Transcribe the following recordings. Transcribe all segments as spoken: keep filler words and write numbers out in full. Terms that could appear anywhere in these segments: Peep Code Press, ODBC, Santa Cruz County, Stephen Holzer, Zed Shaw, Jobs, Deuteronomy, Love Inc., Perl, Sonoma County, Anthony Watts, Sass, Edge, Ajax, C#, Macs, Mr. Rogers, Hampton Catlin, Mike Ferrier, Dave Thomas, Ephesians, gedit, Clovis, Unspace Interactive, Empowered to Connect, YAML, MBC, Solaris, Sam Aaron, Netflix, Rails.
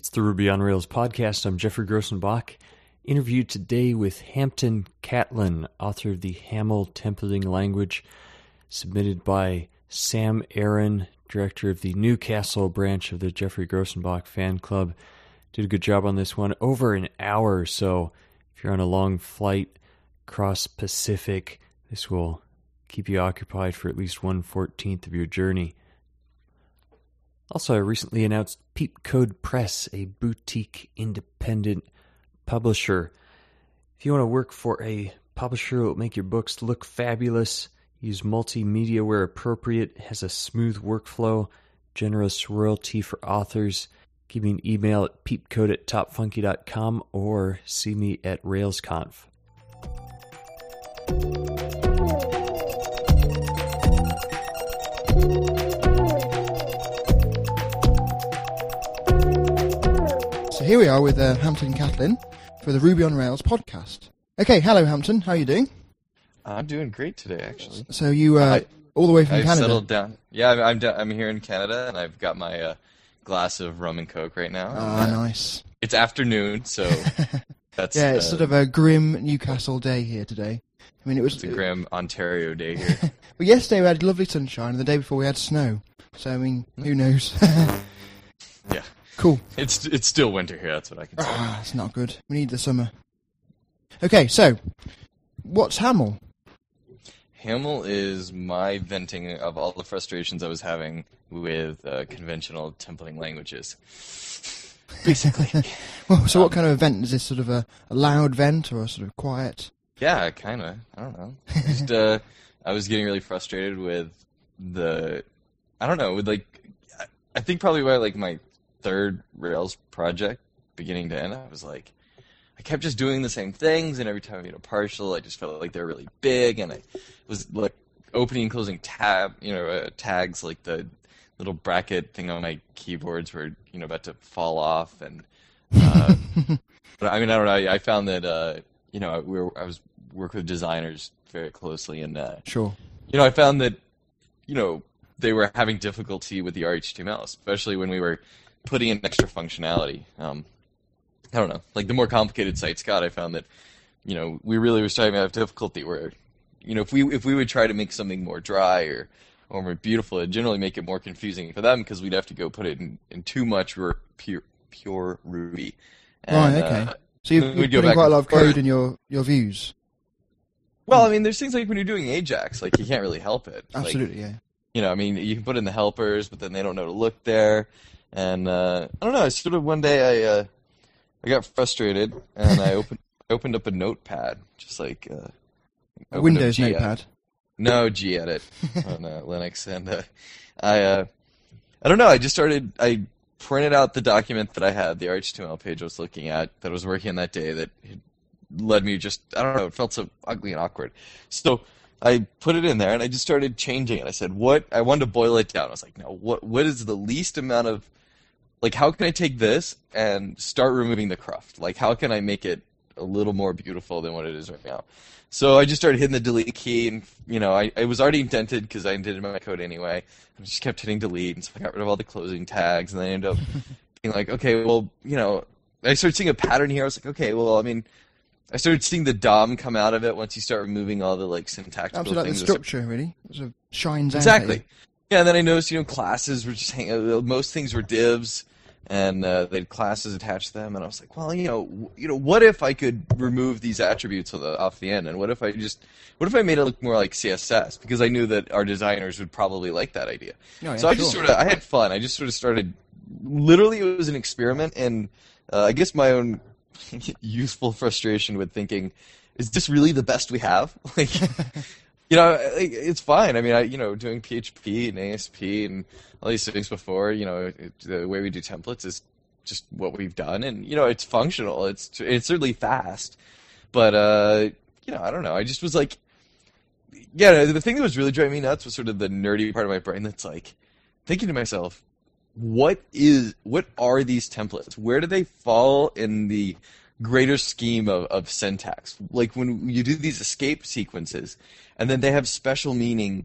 It's the Ruby on Rails podcast. I'm Jeffrey Grossenbach. Interviewed today with Hampton Catlin, author of the HAML templating language, submitted by Sam Aaron, director of the Newcastle branch of the Jeffrey Grossenbach fan club. Did a good job on this one, over an hour or so. If you're on a long flight across Pacific, this will keep you occupied for at least one fourteenth of your journey. Also, I recently announced Peep Code Press, a boutique independent publisher. If you want to work for a publisher who will make your books look fabulous, use multimedia where appropriate, has a smooth workflow, generous royalty for authors, give me an email at peepcode at topfunky dot com or see me at RailsConf. So here we are with uh, Hampton Catlin for the Ruby on Rails podcast. Okay, hello Hampton, how are you doing? I'm doing great today, actually. So you uh, I, all the way from I've Canada? I've settled down. Yeah, I'm, I'm, down, I'm here in Canada, and I've got my... Uh, glass of rum and coke right now. Ah, uh, nice. It's afternoon, so that's... yeah, it's uh, sort of a grim Newcastle day here today. I mean, it was... It's a grim Ontario day here. Well, yesterday we had lovely sunshine, and the day before we had snow. So, I mean, who knows? Yeah. Cool. It's it's still winter here, that's what I can say. Ah, it's not good. We need the summer. Okay, so, what's HAML? HAML is my venting of all the frustrations I was having with uh, conventional templating languages, basically. Well, so um, what kind of a vent? Is this sort of a, a loud vent or a sort of quiet? Yeah, kind of. I don't know. Just, uh, I was getting really frustrated with the, I don't know, with like, I think probably by like my third Rails project, beginning to end, I was like, I kept just doing the same things, and every time I made a partial, I just felt like they were really big, and I was like opening and closing tab, you know, uh, tags, like the little bracket thing on my keyboards were, you know, about to fall off, and uh, but I mean, I don't know. I, I found that uh, you know, we were, I was work with designers very closely, and uh, sure, you know, I found that you know they were having difficulty with the R H T M L, especially when we were putting in extra functionality. Um, I don't know. Like, the more complicated sites got, I found that, you know, we really were starting to have difficulty where, you know, if we if we would try to make something more dry or, or more beautiful, it'd generally make it more confusing for them because we'd have to go put it in, in too much pure, pure Ruby. And, right, okay. Uh, so you've, you've put quite a lot of code in your, your views. Well, I mean, there's things like when you're doing Ajax, like, you can't really help it. Absolutely, like, yeah. You know, I mean, you can put in the helpers, but then they don't know to look there. And, uh, I don't know, it's sort of one day I... Uh, I got frustrated, and I opened I opened up a notepad, just like... Uh, a Windows notepad? No, gedit on uh, Linux. And uh, I uh, I don't know, I just started... I printed out the document that I had, the R H T M L page I was looking at, that I was working on that day, that led me just... I don't know, it felt so ugly and awkward. So I put it in there, and I just started changing it. I said, what... I wanted to boil it down. I was like, no, what what is the least amount of... Like, how can I take this and start removing the cruft? Like, how can I make it a little more beautiful than what it is right now? So I just started hitting the delete key, and, you know, I, I was already indented because I indented my code anyway. I just kept hitting delete, and so I got rid of all the closing tags, and then I ended up being like, okay, well, you know, I started seeing a pattern here. I was like, okay, well, I mean, I started seeing the D O M come out of it once you start removing all the, like, syntactical Absolutely, things. Absolutely, like the structure, really. It sort of shines exactly. out. Exactly. Yeah, and then I noticed, you know, classes were just hanging, most things were divs. And uh, they had classes attached to them, and I was like, well, you know, w- you know, what if I could remove these attributes of the, off the end, and what if I just, what if I made it look more like C S S? Because I knew that our designers would probably like that idea. No, yeah, so I sure. just sort of, I had fun. I just sort of started. Literally, it was an experiment, and uh, I guess my own youthful frustration with thinking, is this really the best we have? Like, you know, it's fine. I mean, I, you know, doing P H P and A S P and all these things before, you know, it, the way we do templates is just what we've done. And, you know, it's functional. It's it's certainly fast. But, uh, you know, I don't know. I just was like, yeah, the thing that was really driving me nuts was sort of the nerdy part of my brain that's like thinking to myself, what is, what are these templates? Where do they fall in the greater scheme of, of syntax? Like when you do these escape sequences, and then they have special meaning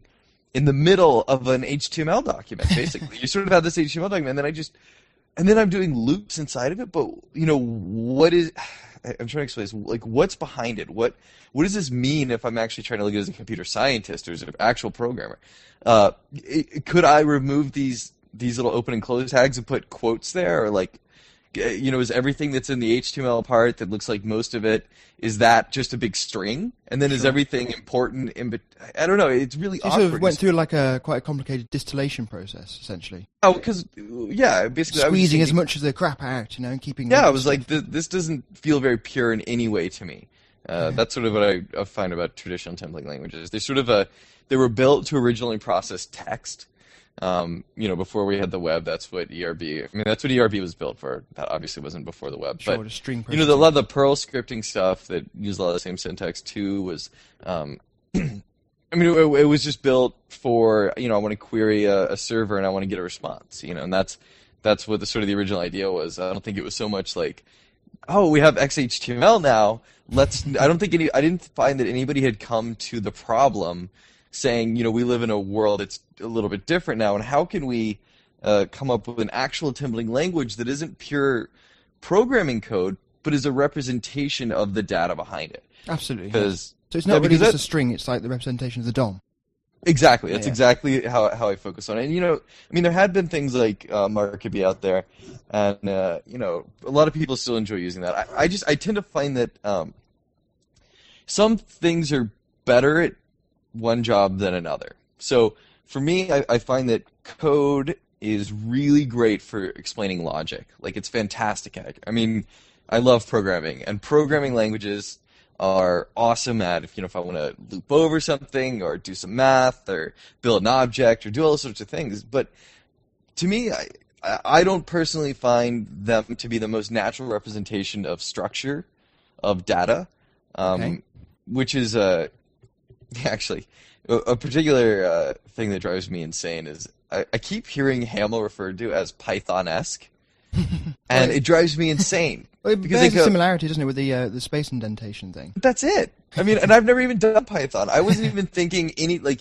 in the middle of an H T M L document, basically. You sort of have this H T M L document, and then I just and then I'm doing loops inside of it. But you know, what is? I'm trying to explain this. Like, what's behind it? What what does this mean if I'm actually trying to look at it as a computer scientist or as an actual programmer? Uh, it, could I remove these these little open and close tags and put quotes there, or like, you know, is everything that's in the H T M L part that looks like most of it, is that just a big string? And then sure. Is everything important in between? I don't know. It's really so awkward. You sort of went through like a quite a complicated distillation process, essentially. Oh, because, yeah, basically. Squeezing I was thinking, as much of the crap out, you know, and keeping... Yeah, I was like, this, this doesn't feel very pure in any way to me. Uh, yeah. That's sort of what I, I find about traditional templating languages. They're sort of a... They were built to originally process text. Um, you know, before we had the web, that's what E R B. I mean, that's what E R B was built for. That obviously wasn't before the web. Sure, but string you know, the, a lot of the Perl scripting stuff that used a lot of the same syntax too was. Um, I mean, it, it was just built for you know, I want to query a, a server and I want to get a response. You know, and that's that's what the sort of the original idea was. I don't think it was so much like, oh, we have X H T M L now. Let's. I don't think any. I didn't find that anybody had come to the problem. Saying, you know, we live in a world that's a little bit different now, and how can we uh, come up with an actual templating language that isn't pure programming code, but is a representation of the data behind it? Absolutely. Because, so it's not yeah, really just that, a string, it's like the representation of the D O M. Exactly. That's yeah, yeah. exactly how how I focus on it. And, you know, I mean, there had been things like uh, MarketB out there, and, uh, you know, a lot of people still enjoy using that. I, I just, I tend to find that um, some things are better at one job than another. So for me, I, I find that code is really great for explaining logic. Like, it's fantastic. I mean, I love programming, and programming languages are awesome at if you know if I want to loop over something or do some math or build an object or do all sorts of things. But to me, I I don't personally find them to be the most natural representation of structure of data, um, okay. which is a Actually, a particular uh, thing that drives me insane is I, I keep hearing HAML referred to as Python-esque, and it drives me insane. Well, it because there's a similarity, doesn't it, with the uh, the space indentation thing? That's it. I mean, and I've never even done Python. I wasn't even thinking any, like,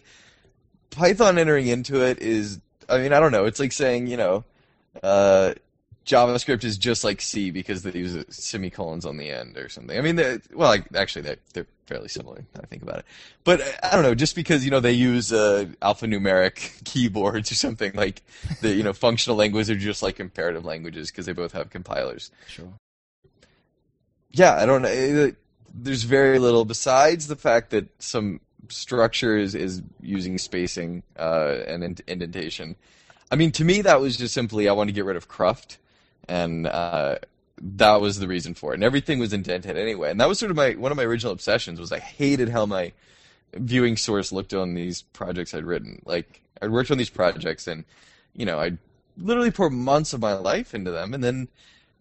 Python entering into it is, I mean, I don't know. It's like saying, you know, uh, JavaScript is just like C because they use semicolons on the end or something. I mean, well, like, actually, they're, they're fairly similar, I think about it. But I don't know, just because, you know, they use uh, alphanumeric keyboards or something, like, the, you know, functional languages are just like imperative languages because they both have compilers. Sure. Yeah, I don't know. There's very little, besides the fact that some structure is, is using spacing uh, and indentation. I mean, to me, that was just simply I want to get rid of cruft. And uh, that was the reason for it. And everything was indented anyway. And that was sort of my one of my original obsessions was I hated how my viewing source looked on these projects I'd written. Like, I'd worked on these projects and, you know, I'd literally pour months of my life into them. And then,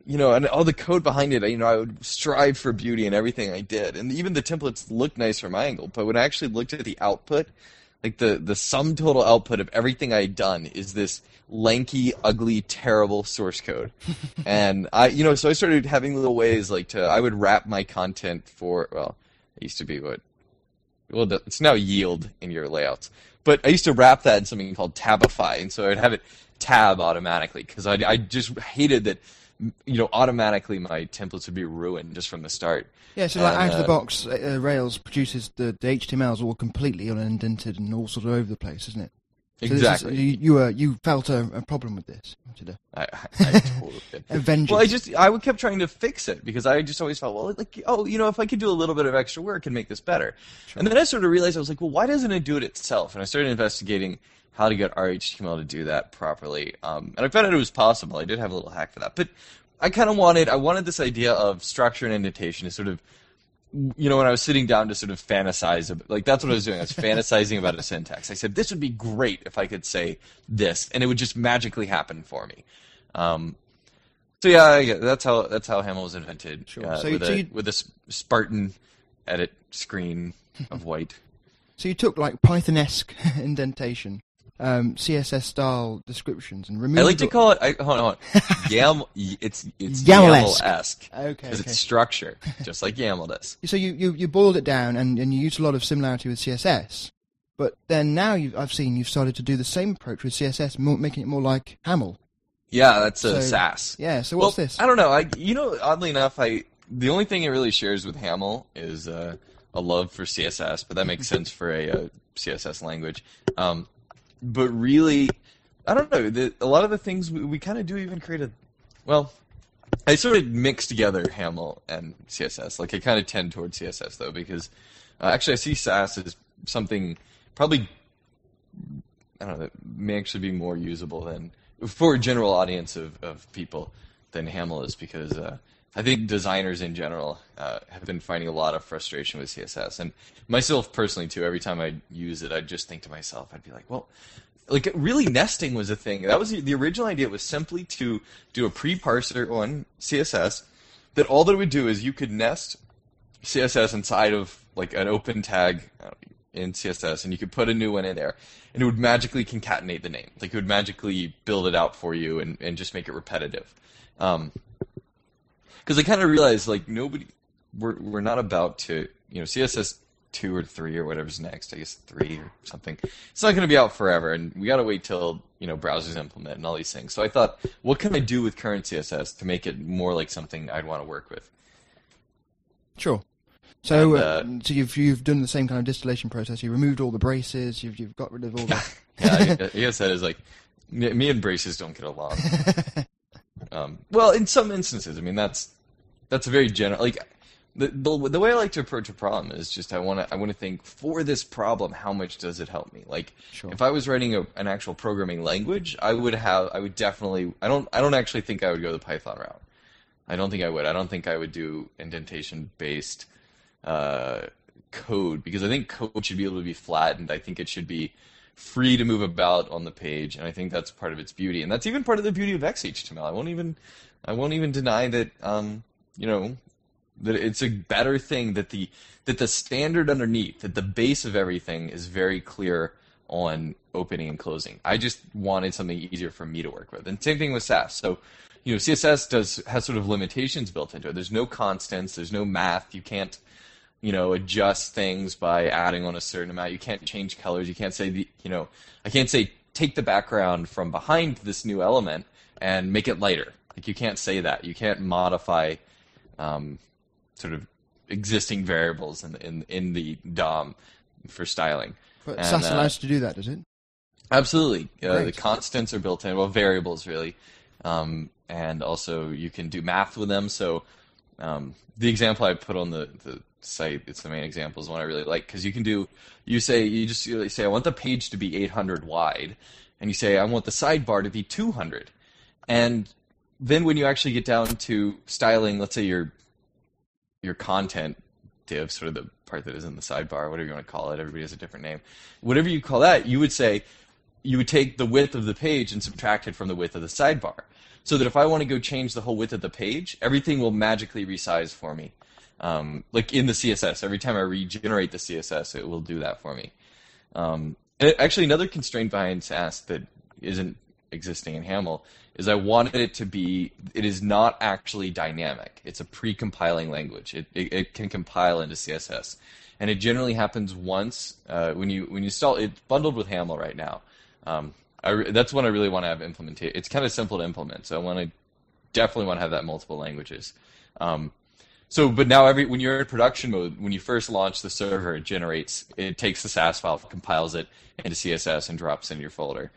you know, and all the code behind it, you know, I would strive for beauty in everything I did. And even the templates looked nice from my angle. But when I actually looked at the output, like the, the sum total output of everything I'd done is this lanky, ugly, terrible source code. And I, you know, so I started having little ways like to, I would wrap my content for, well, it used to be what, well, it's now yield in your layouts. But I used to wrap that in something called Tabify. And so I would have it tab automatically because I, I just hated that, you know, automatically my templates would be ruined just from the start. Yeah, so like and, out of the uh, box, uh, Rails produces the, the H T M Ls all completely unindented and all sort of over the place, isn't it? So exactly. Is, you you, uh, you felt a, a problem with this. I, I totally did. A vengeance. Well, I just I kept trying to fix it because I just always felt, well, like, oh, you know, if I could do a little bit of extra work and make this better. Sure. And then I sort of realized, I was like, well, why doesn't it do it itself? And I started investigating how to get R H T M L to do that properly. Um, and I found out it was possible. I did have a little hack for that. But I kind of wanted, I wanted this idea of structure and indentation to sort of, you know, when I was sitting down to sort of fantasize, about, like that's what I was doing. I was fantasizing about a syntax. I said, this would be great if I could say this, and it would just magically happen for me. Um, so yeah, yeah, that's how that's how HAML was invented. Sure. Uh, so with, you, a, so with a Spartan edit screen of white. So you took like Python-esque indentation. Um, C S S style descriptions and remove. I like to call it. I, hold on, hold on. YAML. It's it's YAML-esque. Okay. Because okay. It's structure, just like YAML does. So you, you, you boiled it down and, and you used a lot of similarity with C S S, but then now you've, I've seen you've started to do the same approach with C S S, more, making it more like HAML. Yeah, that's a so, Sass. Yeah, so what's well, this? I don't know. I, you know, oddly enough, I the only thing it really shares with HAML is uh, a love for C S S, but that makes sense for a, a C S S language. Um, but really, I don't know. The, a lot of the things we, we kind of do even create a... Well, I sort of mix together HAML and C S S. Like, I kind of tend toward C S S, though, because uh, actually I see Sass as something probably... I don't know, that may actually be more usable than for a general audience of, of people than HAML is, because uh, I think designers in general uh, have been finding a lot of frustration with C S S, and myself personally too. Every time I use it, I just think to myself, I'd be like, well, like really nesting was a thing. That was the, the original idea was simply to do a pre-parser on C S S that all that it would do is you could nest C S S inside of like an open tag I don't know, in C S S, and you could put a new one in there, and it would magically concatenate the name. Like, it would magically build it out for you and, and just make it repetitive. Because um, I kind of realized, like, nobody... We're, we're not about to... You know, C S S two or three or whatever's next, I guess three or something, it's not going to be out forever, and we got to wait till, you know, browsers implement and all these things. So I thought, what can I do with current C S S to make it more like something I'd want to work with? Sure. So, and, uh, so you've you've done the same kind of distillation process. You removed all the braces. You've you've got rid of all the. Yeah, I, I guess that is like, me and braces don't get along. um, well, in some instances, I mean that's that's a very general. Like the, the the way I like to approach a problem is just I want to I want to think for this problem how much does it help me? Like sure. If I was writing a, an actual programming language, I would have I would definitely I don't I don't actually think I would go the Python route. I don't think I would. I don't think I would do indentation based. Uh, code, because I think code should be able to be flattened. I think it should be free to move about on the page, and I think that's part of its beauty, and that's even part of the beauty of X H T M L. I won't even, I won't even deny that. Um, you know, that it's a better thing that the that the standard underneath, that the base of everything is very clear on opening and closing. I just wanted something easier for me to work with, and same thing with Sass. So, you know, C S S does has sort of limitations built into it. There's no constants. There's no math. You can't. You know, adjust things by adding on a certain amount. You can't change colors. You can't say, the, you know, I can't say take the background from behind this new element and make it lighter. Like you can't say that. You can't modify um, sort of existing variables in in in the D O M for styling. But Sass uh, allows to do that, does it? Absolutely. Uh, the constants are built in. Well, variables really, um, and also you can do math with them. So um, the example I put on the, the site, it's the main example, is one I really like, because you can do, you say, you just you say, I want the page to be eight hundred wide, and you say, I want the sidebar to be two hundred. And then when you actually get down to styling, let's say your your content div, sort of the part that is in the sidebar, whatever you want to call it, everybody has a different name. Whatever you call that, you would say, you would take the width of the page and subtract it from the width of the sidebar. So that if I want to go change the whole width of the page, everything will magically resize for me. Um, like in the C S S, every time I regenerate the C S S, it will do that for me. Um, and it, actually, another constraint behind Sass that isn't existing in HAML is I wanted it to be, it is not actually dynamic. It's a pre-compiling language. It, it, it can compile into C S S. And it generally happens once uh, when you when you install, it's bundled with HAML right now. Um, I, that's one I really want to have implemented. It's kind of simple to implement, so I want to definitely want to have that in multiple languages. Um, So, but now every when you're in production mode, when you first launch the server, it generates, it takes the Sass file, compiles it into C S S, and drops it in your folder,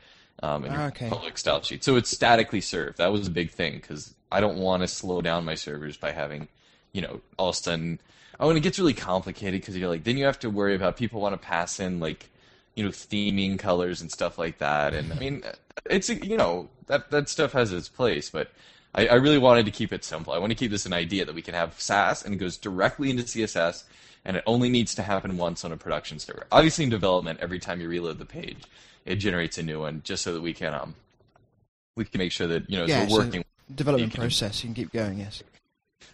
um, in your okay. public style sheet. So it's statically served. That was a big thing because I don't want to slow down my servers by having, you know, all of a sudden. Oh, and it gets really complicated because you're like, then you have to worry about people want to pass in like, you know, theming colors and stuff like that. And I mean, it's you know that that stuff has its place, but. I really wanted to keep it simple. I want to keep this an idea that we can have Sass, and it goes directly into C S S, and it only needs to happen once on a production server. Obviously, in development, every time you reload the page, it generates a new one, just so that we can um, we can make sure that you know yeah, it's a working so development you can, process. You can keep going, yes.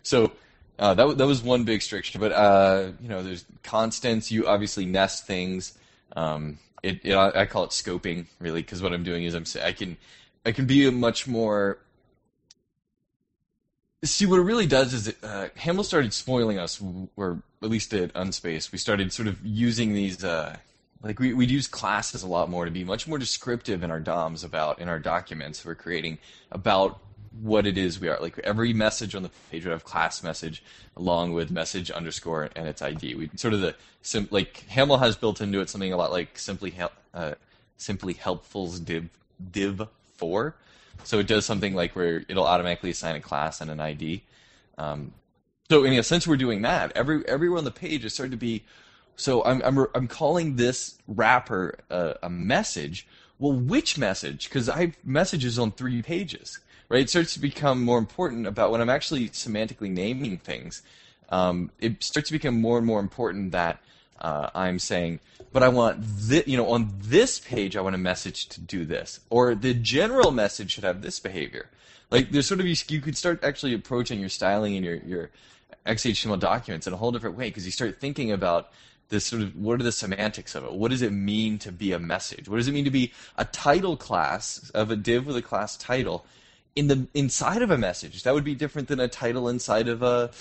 So uh, that that was one big restriction, but uh, you know, there's constants. You obviously nest things. Um, it, it I call it scoping, really, because what I'm doing is I'm I can I can be a much more See, what it really does is uh, HAML started spoiling us, or at least at Unspace. We started sort of using these uh, Like we, we use classes a lot more to be much more descriptive in our D O Ms about, in our documents we're creating about what it is we are. Like every message on the page would have class message along with message underscore and its I D. We sort of the sim, like H A M L has built into it something a lot like simply uh, simply helpful's div div four. So it does something like where it'll automatically assign a class and an I D. Um, so in a sense, we're doing that. Every everywhere on the page is starting to be. So I'm I'm I'm calling this wrapper a, a message. Well, which message? Because I have messages on three pages, right? It starts to become more important about when I'm actually semantically naming things. Um, it starts to become more and more important that uh, I'm saying, but I want this, you know, on this page I want a message to do this, or the general message should have this behavior. Like there's sort of you, you could start actually approaching your styling and your your X H T M L documents in a whole different way because you start thinking about this sort of what are the semantics of it? What does it mean to be a message? What does it mean to be a title class of a div with a class title in the inside of a message? That would be different than a title inside of a,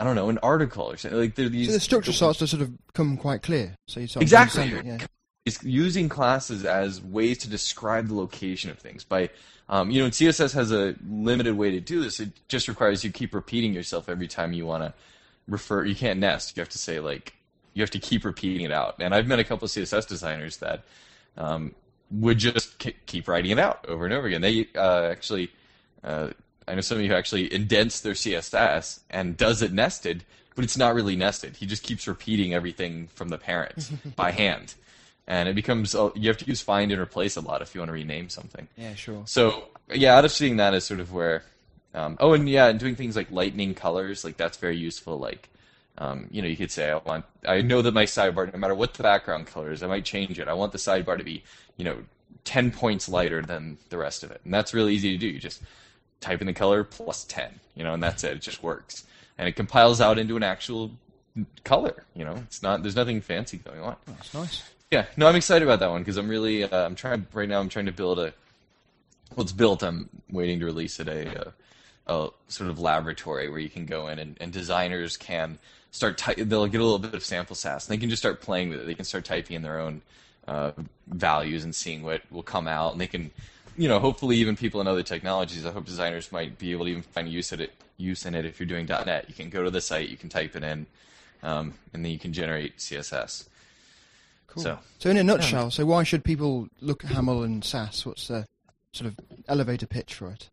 I don't know, an article or something. Like these, so the structure starts to sort of come quite clear. So you start exactly. It, yeah. It's using classes as ways to describe the location of things. By um, you know, C S S has a limited way to do this. It just requires you keep repeating yourself every time you want to refer. You can't nest. You have to say like. You have to keep repeating it out. And I've met a couple of C S S designers that um, would just k- keep writing it out over and over again. They uh, actually, uh, I know somebody who actually indents their C S S and does it nested, but it's not really nested. He just keeps repeating everything from the parent by hand. And it becomes, uh, you have to use find and replace a lot if you want to rename something. Yeah, sure. So, yeah, out of seeing that as sort of where, um, oh, and yeah, and doing things like lightning colors, like that's very useful, like, Um, you know, you could say, I want, I know that my sidebar, no matter what the background color is, I might change it. I want the sidebar to be, you know, ten points lighter than the rest of it. And that's really easy to do. You just type in the color plus ten, you know, and that's it. It just works. And it compiles out into an actual color, you know. It's not, there's nothing fancy going on. Oh, that's nice. Yeah. No, I'm excited about that one because I'm really, uh, I'm trying, right now I'm trying to build a, well, it's built. I'm waiting to release it a, a, a sort of laboratory where you can go in and, and designers can, start ty- they'll get a little bit of sample sass, and they can just start playing with it. They can start typing in their own uh, values and seeing what will come out. And they can, you know, hopefully even people in other technologies, I hope designers might be able to even find use, at it, use in it if you're doing dot net. You can go to the site, you can type it in, um, and then you can generate C S S. Cool. So, so in a nutshell, yeah. So why should people look at H A M L and Sass? What's the sort of elevator pitch for it?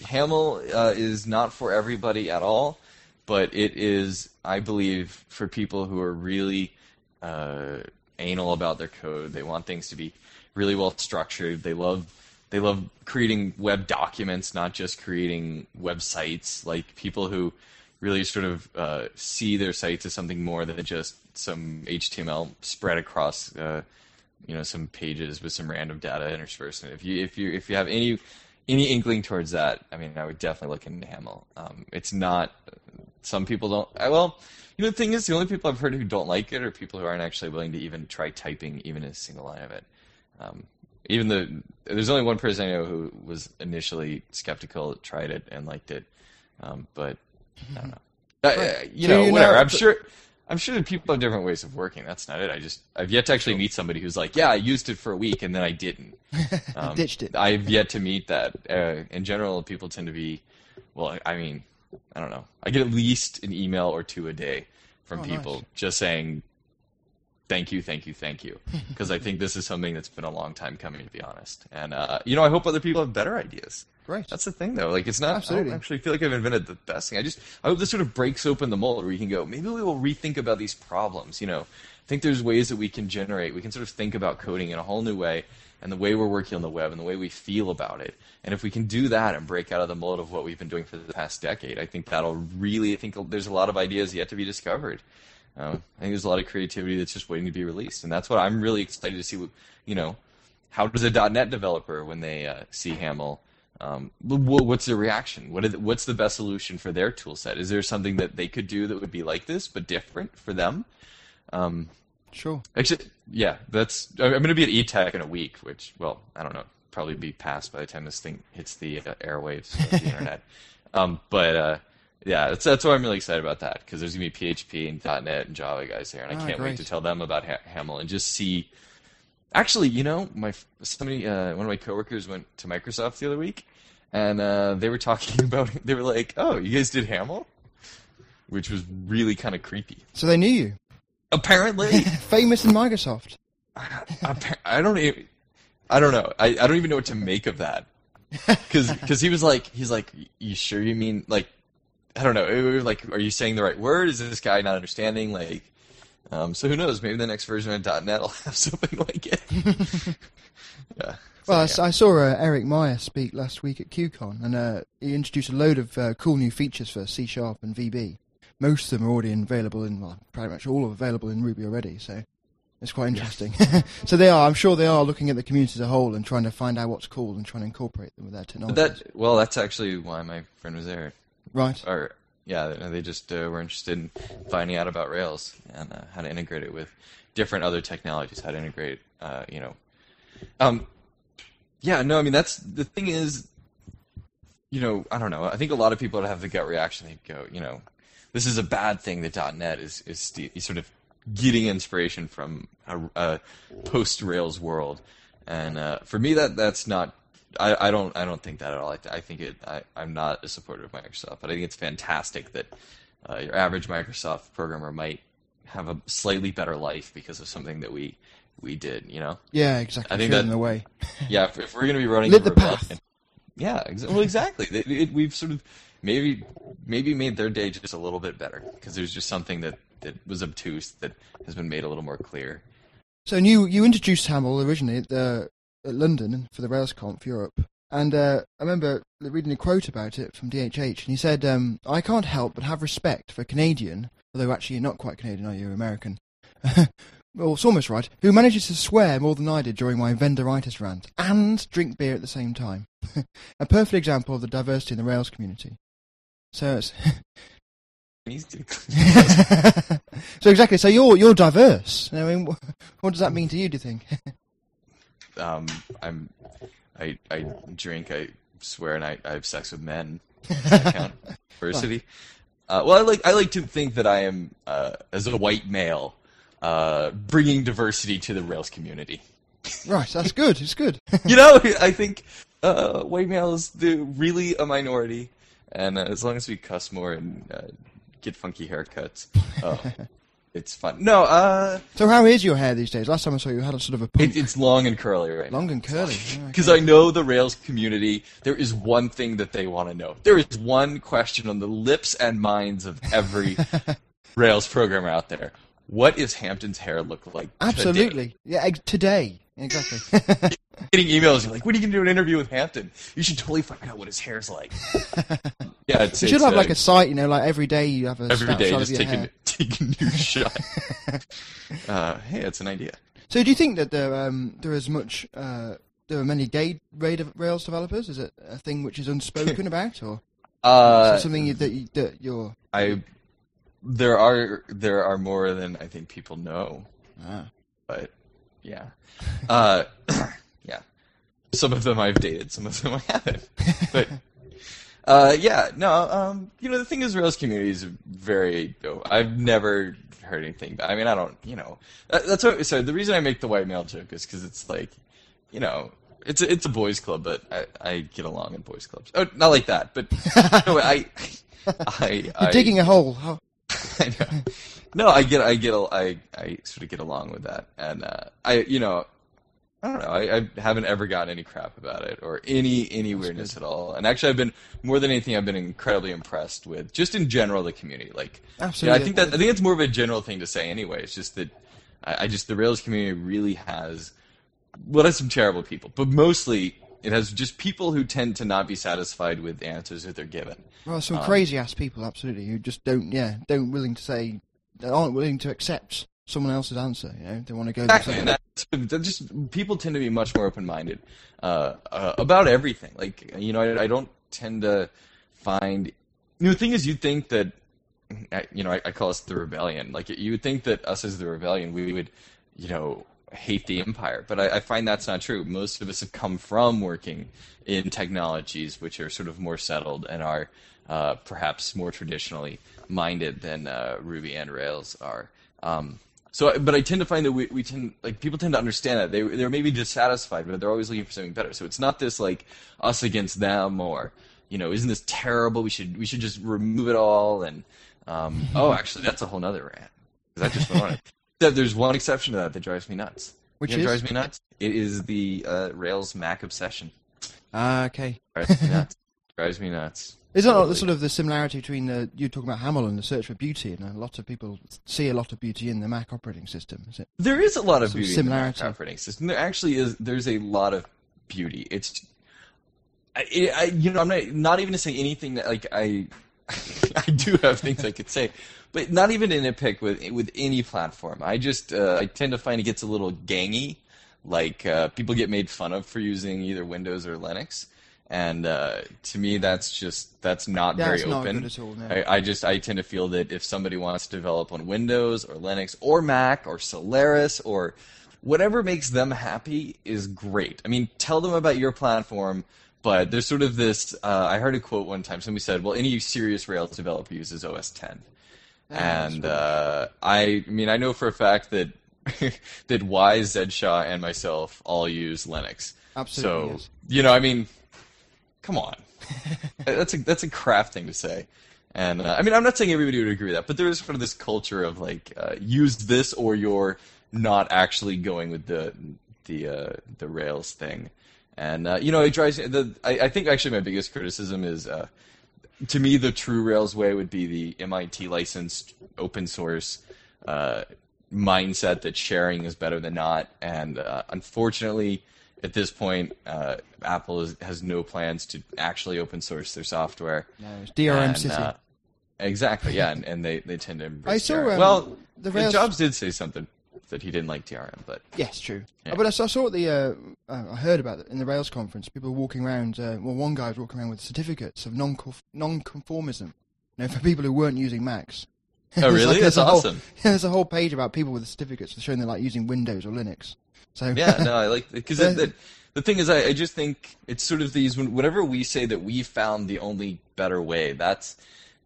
H A M L uh, is not for everybody at all. But it is, I believe, for people who are really uh, anal about their code. They want things to be really well structured. They love they love creating web documents, not just creating websites. Like people who really sort of uh, see their sites as something more than just some H T M L spread across, uh, you know, some pages with some random data interspersed. And if you if you if you have any any inkling towards that, I mean, I would definitely look into H A M L. Um, it's not. Some people don't. Well, you know, the thing is, the only people I've heard who don't like it are people who aren't actually willing to even try typing even a single line of it. Um, even the there's only one person I know who was initially skeptical, tried it, and liked it. Um, but I don't know. Right. Uh, you know, you whatever. Know, I'm sure. I'm sure that people have different ways of working. That's not it. I just I've yet to actually meet somebody who's like, yeah, I used it for a week and then I didn't. Um, ditched it. I've yet to meet that. Uh, in general, people tend to be. Well, I mean. I don't know. I get at least an email or two a day from oh, people nice. Just saying, thank you, thank you, thank you. Because I think this is something that's been a long time coming, to be honest. And, uh, you know, I hope other people have better ideas. Right. That's the thing, though. Like, it's not, Absolutely. I don't actually feel like I've invented the best thing. I just, I hope this sort of breaks open the mold where we can go, maybe we will rethink about these problems. You know, I think there's ways that we can generate, we can sort of think about coding in a whole new way. And the way we're working on the web and the way we feel about it. And if we can do that and break out of the mold of what we've been doing for the past decade, I think that'll really, I think there's a lot of ideas yet to be discovered. Um, I think there's a lot of creativity that's just waiting to be released. And that's what I'm really excited to see, what, you know, how does a dot net developer, when they uh, see H A M L, um, what's their reaction? What are the, what's the best solution for their tool set? Is there something that they could do that would be like this but different for them? Um Sure. Actually, yeah, that's. I'm going to be at ETech in a week, which, well, I don't know, probably be past by the time this thing hits the uh, airwaves of the internet. Um, but uh, yeah, that's that's why I'm really excited about that because there's going to be P H P and dot net and Java guys there, and oh, I can't great. wait to tell them about ha- H A M L and just see Actually, you know, my somebody, uh, one of my coworkers went to Microsoft the other week, and uh, they were talking about, they were like, "Oh, you guys did HAML," which was really kind of creepy. So they knew you, apparently. Famous in Microsoft. I, I don't even, I don't know. I, I don't even know what to make of that, because because he was like, he's like, "You sure you mean like?" I don't know. It was like, are you saying the right word? Is this guy not understanding? Like, um, so who knows? Maybe the next version of dot net will have something like it. yeah. Well, so, yeah. I saw uh, Eric Meyer speak last week at QCon, and uh, he introduced a load of uh, cool new features for C sharp and V B. Most of them are already available in, well, pretty much all are available in Ruby already, so it's quite interesting. Yeah. So they are, I'm sure they are looking at the community as a whole and trying to find out what's cool and trying to incorporate them with their technology. That, well, that's actually why my friend was there. Right. Or yeah, they just uh, were interested in finding out about Rails and uh, how to integrate it with different other technologies. How to integrate, uh, you know, um, yeah, no, I mean that's the thing is, you know, I don't know. I think a lot of people would have the gut reaction. They'd go, you know, this is a bad thing that .dot net is is, is sort of getting inspiration from a, a post Rails world, and uh, for me that that's not. I, I don't. I don't think that at all. I, I think it. I, I'm not a supporter of Microsoft, but I think it's fantastic that uh, your average Microsoft programmer might have a slightly better life because of something that we we did. You know. Yeah, exactly. I think that, in the way. yeah, if, if we're going to be running lit the path. And, yeah, exa- well, exactly. It, it, we've sort of maybe maybe made their day just a little bit better because there's just something that, that was obtuse that has been made a little more clear. So, and you you introduced HAML originally at the. At London for the RailsConf Europe, and uh, I remember reading a quote about it from D H H, and he said, um, "I can't help but have respect for Canadian, although actually you're not quite Canadian, are you? American? Well, it's almost right. Who manages to swear more than I did during my vendoritis rant and drink beer at the same time? A perfect example of the diversity in the Rails community." So it's so exactly. So you're you're diverse. I mean, what, what does that mean to you? Do you think? Um, I'm, I, I drink, I swear, and I, I have sex with men. Does that count? Diversity. Uh, well, I like, I like to think that I am, uh, as a white male, uh, bringing diversity to the Rails community. Right, that's good. It's good. You know, I think uh, white males do really a minority, and uh, as long as we cuss more and uh, get funky haircuts. Oh. It's fun. No, uh... So how is your hair these days? Last time I saw you, you had a sort of a punk. It, it's long and curly right long now. Long and curly. Because oh, okay. I know the Rails community, there is one thing that they want to know. There is one question on the lips and minds of every Rails programmer out there. What is Hampton's hair look like Absolutely. Today? Yeah, today. Exactly. Getting emails, you're like, when are you going to do an interview with Hampton? You should totally find out what his hair's like. Yeah, it's, You should it's, have uh, like a site, you know, like every day you have a every snapshot day, just of your hair. Take a new shot. uh, hey, that's an idea. So, do you think that there um, there is much? Uh, there are many gay Rails developers. Is it a thing which is unspoken about, or uh, is it something you, that, you, that you're? I there are there are more than I think people know, ah. but yeah, uh, yeah. Some of them I've dated, some of them I haven't, but. Uh, yeah, no, um, you know, the thing is, Rails community is very, oh, I've never heard anything, I mean, I don't, you know, that, that's what, so the reason I make the white male joke is because it's like, you know, it's a, it's a boys club, but I, I get along in boys clubs. Oh, not like that, but no, I, I, I, You're digging a hole. How... I know. No, I get, I get, I, I sort of get along with that, and, uh, I, you know, I don't know. I, I haven't ever gotten any crap about it or any any That's weirdness good. At all. And actually, I've been more than anything. I've been incredibly impressed with just in general the community. Like, absolutely, yeah, I think that I think it's more of a general thing to say anyway. It's just that I, I just the Rails community really has well, it has some terrible people, but mostly it has just people who tend to not be satisfied with the answers that they're given. Well, some um, crazy ass people, absolutely, who just don't yeah don't willing to say they aren't willing to accept someone else's answer. You know, they want to go exactly. Themselves. Just people tend to be much more open-minded uh, uh, about everything. Like you know, I, I don't tend to find. You know, the thing is, you think that you know, I, I call us the rebellion. Like you would think that us as the rebellion, we would, you know, hate the empire. But I, I find that's not true. Most of us have come from working in technologies which are sort of more settled and are uh, perhaps more traditionally minded than uh, Ruby and Rails are. Um, So, but I tend to find that we, we tend, like, people tend to understand that. They, they're maybe dissatisfied, but they're always looking for something better. So it's not this, like, us against them, or, you know, isn't this terrible? We should, we should just remove it all. And, um, oh, actually, that's a whole nother rant. Because I just don't want it. There's one exception to that that drives me nuts. Which you know, is? drives me nuts? It is the uh, Rails Mac obsession. Ah, uh, okay. Drives me nuts. drives me nuts. Is that sort of the similarity between the, you talking about H A M L and the search for beauty, and a lot of people see a lot of beauty in the Mac operating system? Is it? There is a lot of sort beauty of in the Mac operating system. There actually is. There's a lot of beauty. It's, I, I you know, I'm not not even to say anything that like I, I do have things I could say, but not even in a pick with with any platform. I just uh, I tend to find it gets a little gangy. Like uh, people get made fun of for using either Windows or Linux. And uh, to me, that's just that's not that's very not open. Good at all, no. I, I just I tend to feel that if somebody wants to develop on Windows or Linux or Mac or Solaris or whatever makes them happy is great. I mean, tell them about your platform. But there's sort of this. Uh, I heard a quote one time. Somebody said, "Well, any serious Rails developer uses O S ten." Oh, and uh, I, I mean, I know for a fact that that Y, Zed Shaw, and myself all use Linux. Absolutely. So yes. you know, I mean. Come on, that's a that's a crap thing to say, and uh, I mean I'm not saying everybody would agree with that, but there is sort of this culture of like uh, use this or you're not actually going with the the uh, the Rails thing, and uh, you know it drives the I, I think actually my biggest criticism is uh, to me the true Rails way would be the M I T licensed open source uh, mindset that sharing is better than not, and uh, unfortunately. At this point, uh, Apple is, has no plans to actually open source their software. No, it's D R M and, City. Uh, exactly, yeah, and, and they, they tend to embrace I saw, D R M. Um, well, the Rails... Jobs did say something that he didn't like D R M, but... Yes, true. Yeah. But I saw, I saw the... Uh, I heard about it in the Rails conference. People were walking around... Uh, well, one guy was walking around with certificates of non-conformism, you know, for people who weren't using Macs. Oh, really? like That's awesome. Whole, yeah, there's a whole page about people with certificates showing they're like using Windows or Linux. So. yeah, no, I like because the, the thing is, I, I just think it's sort of these. Whenever we say that we found the only better way, that's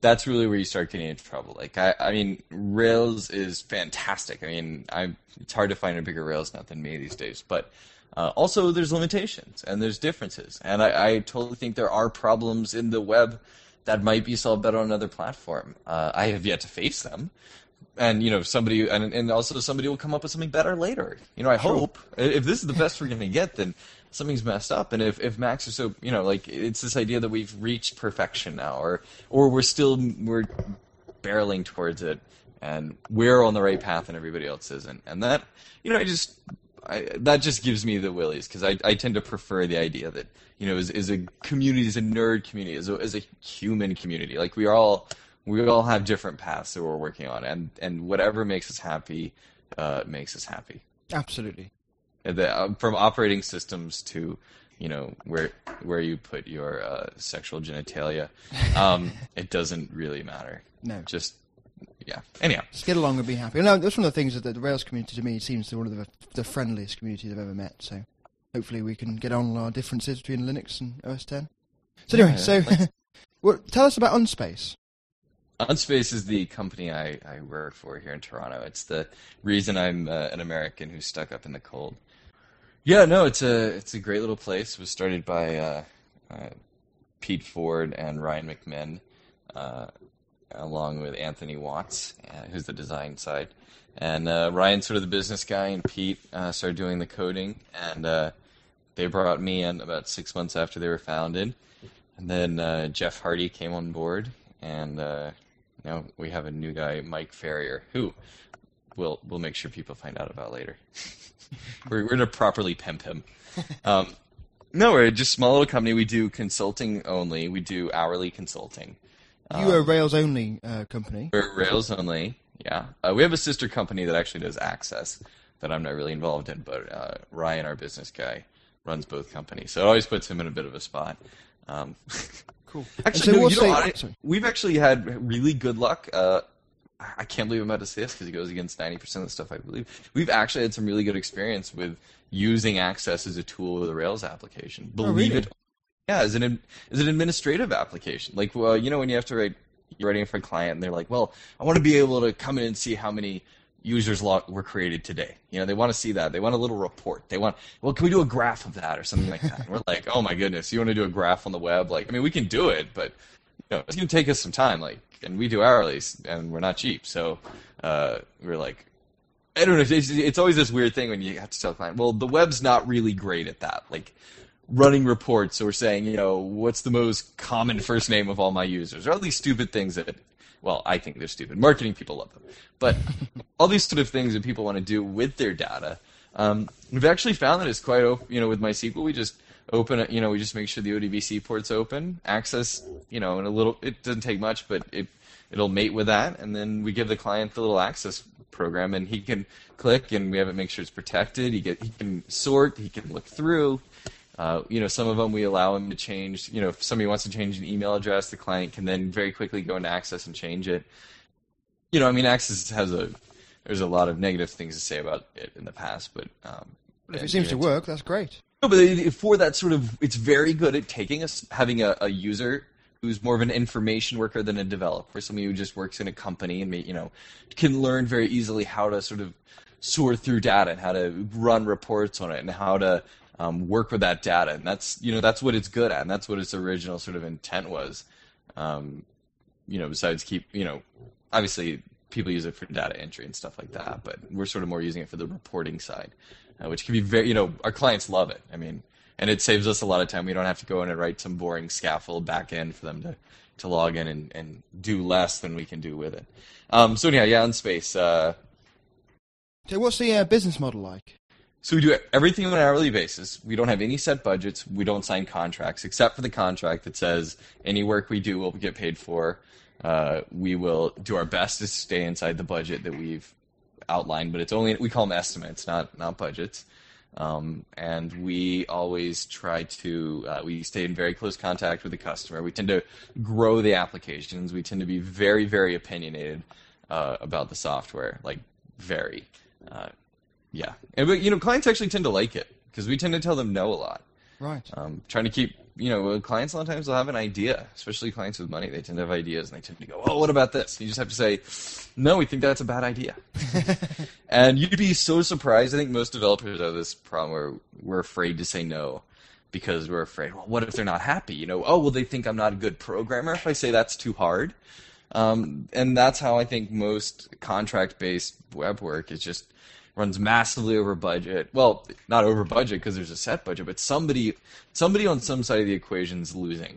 that's really where you start getting into trouble. Like, I, I mean, Rails is fantastic. I mean, I it's hard to find a bigger Rails nut than me these days. But uh, also, there's limitations and there's differences, and I, I totally think there are problems in the web that might be solved better on another platform. Uh, I have yet to face them. And you know somebody, and and also somebody will come up with something better later. You know, I sure. hope if this is the best we're going to get, then something's messed up. And if, if Macs are so, you know, like it's this idea that we've reached perfection now, or or we're still we're barreling towards it, and we're on the right path, and everybody else isn't. And that, you know, I just I, that just gives me the willies because I I tend to prefer the idea that you know is is a community, is a nerd community, is is a human community. Like we are all. We all have different paths that we're working on, and, and whatever makes us happy uh, makes us happy. Absolutely. The, uh, from operating systems to, you know, where where you put your uh, sexual genitalia, um, it doesn't really matter. No. Just, yeah. Anyhow. Just get along and be happy. No, that's one of the things that the Rails community, to me, seems to be one of the, the friendliest communities I've ever met. So hopefully we can get on our differences between Linux and O S X. So anyway, yeah, so well, tell us about Unspace. Unspace is the company I, I work for here in Toronto. It's the reason I'm uh, an American who's stuck up in the cold. Yeah, no, it's a it's a great little place. It was started by uh, uh, Pete Ford and Ryan McMinn, uh, along with Anthony Watts, uh, who's the design side. And uh, Ryan's sort of the business guy, and Pete uh, started doing the coding. And uh, they brought me in about six months after they were founded. And then uh, Jeff Hardy came on board, and... Uh, Now we have a new guy, Mike Ferrier, who we'll, we'll make sure people find out about later. we're we're going to properly pimp him. Um, no, we're just a small little company. We do consulting only. We do hourly consulting. Um, you are a Rails-only uh, company. We're Rails-only, yeah. Uh, we have a sister company that actually does Access that I'm not really involved in, but uh, Ryan, our business guy, runs both companies. So it always puts him in a bit of a spot. Um, cool. Actually, so no, you know, I, we've actually had really good luck. Uh, I can't believe I'm about to say this because it goes against ninety percent of the stuff I believe. We've actually had some really good experience with using Access as a tool with a Rails application. Believe oh, really? it. Yeah, as an as an administrative application. Like, well, you know, when you have to write, you're writing for a client, and they're like, well, I want to be able to come in and see how many users log were created today. You know, they want to see that. They want a little report. They want, well, can we do a graph of that or something like that? And we're like, oh my goodness, you want to do a graph on the web? Like, I mean, we can do it, but you know, it's going to take us some time. Like, and we do hourly, and we're not cheap. So uh, we're like, I don't know. It's, it's always this weird thing when you have to tell a client, well, the web's not really great at that. Like, running reports or saying, you know, what's the most common first name of all my users? Or all these stupid things that, well, I think they're stupid. Marketing people love them. But all these sort of things that people want to do with their data, um, we've actually found that it's quite, op- you know, with MySQL, we just open it, you know, we just make sure the O D B C port's open. Access, you know, in a little, it doesn't take much, but it, it'll mate with that. And then we give the client the little access program, and he can click, and we have it make sure it's protected. He, get, he can sort, he can look through. Uh, you know, some of them we allow them to change. You know, if somebody wants to change an email address, the client can then very quickly go into Access and change it. You know, I mean, Access has a there's a lot of negative things to say about it in the past, but um, but if it seems to work, that's great. No, but for that sort of, it's very good at taking us having a, a user who's more of an information worker than a developer, somebody who just works in a company and you know can learn very easily how to sort of sort through data and how to run reports on it and how to Um, work with that data, and that's you know that's what it's good at, and that's what its original sort of intent was. Um, you know, besides keep you know, obviously people use it for data entry and stuff like that, but we're sort of more using it for the reporting side, uh, which can be very you know our clients love it. I mean, and it saves us a lot of time. We don't have to go in and write some boring scaffold back end for them to, to log in and, and do less than we can do with it. Um, so anyhow, yeah, Unspace. Uh, so what's the uh, business model like? So we do everything on an hourly basis. We don't have any set budgets. We don't sign contracts, except for the contract that says any work we do will get paid for. Uh, we will do our best to stay inside the budget that we've outlined, but it's only we call them estimates, not not budgets. Um, and we always try to uh, we stay in very close contact with the customer. We tend to grow the applications. We tend to be very, very opinionated uh, about the software, like very. Uh, Yeah, and but you know, clients actually tend to like it because we tend to tell them no a lot. Right. Um, trying to keep you know, clients a lot of times will have an idea, especially clients with money. They tend to have ideas, and they tend to go, "Oh, what about this?" And you just have to say, "No, we think that's a bad idea." And you'd be so surprised. I think most developers have this problem where we're afraid to say no because we're afraid. Well, what if they're not happy? You know, oh, well, they think I'm not a good programmer if I say that's too hard. Um, and that's how I think most contract-based web work is just. Runs massively over budget. Well, not over budget because there's a set budget, but somebody somebody on some side of the equation's losing,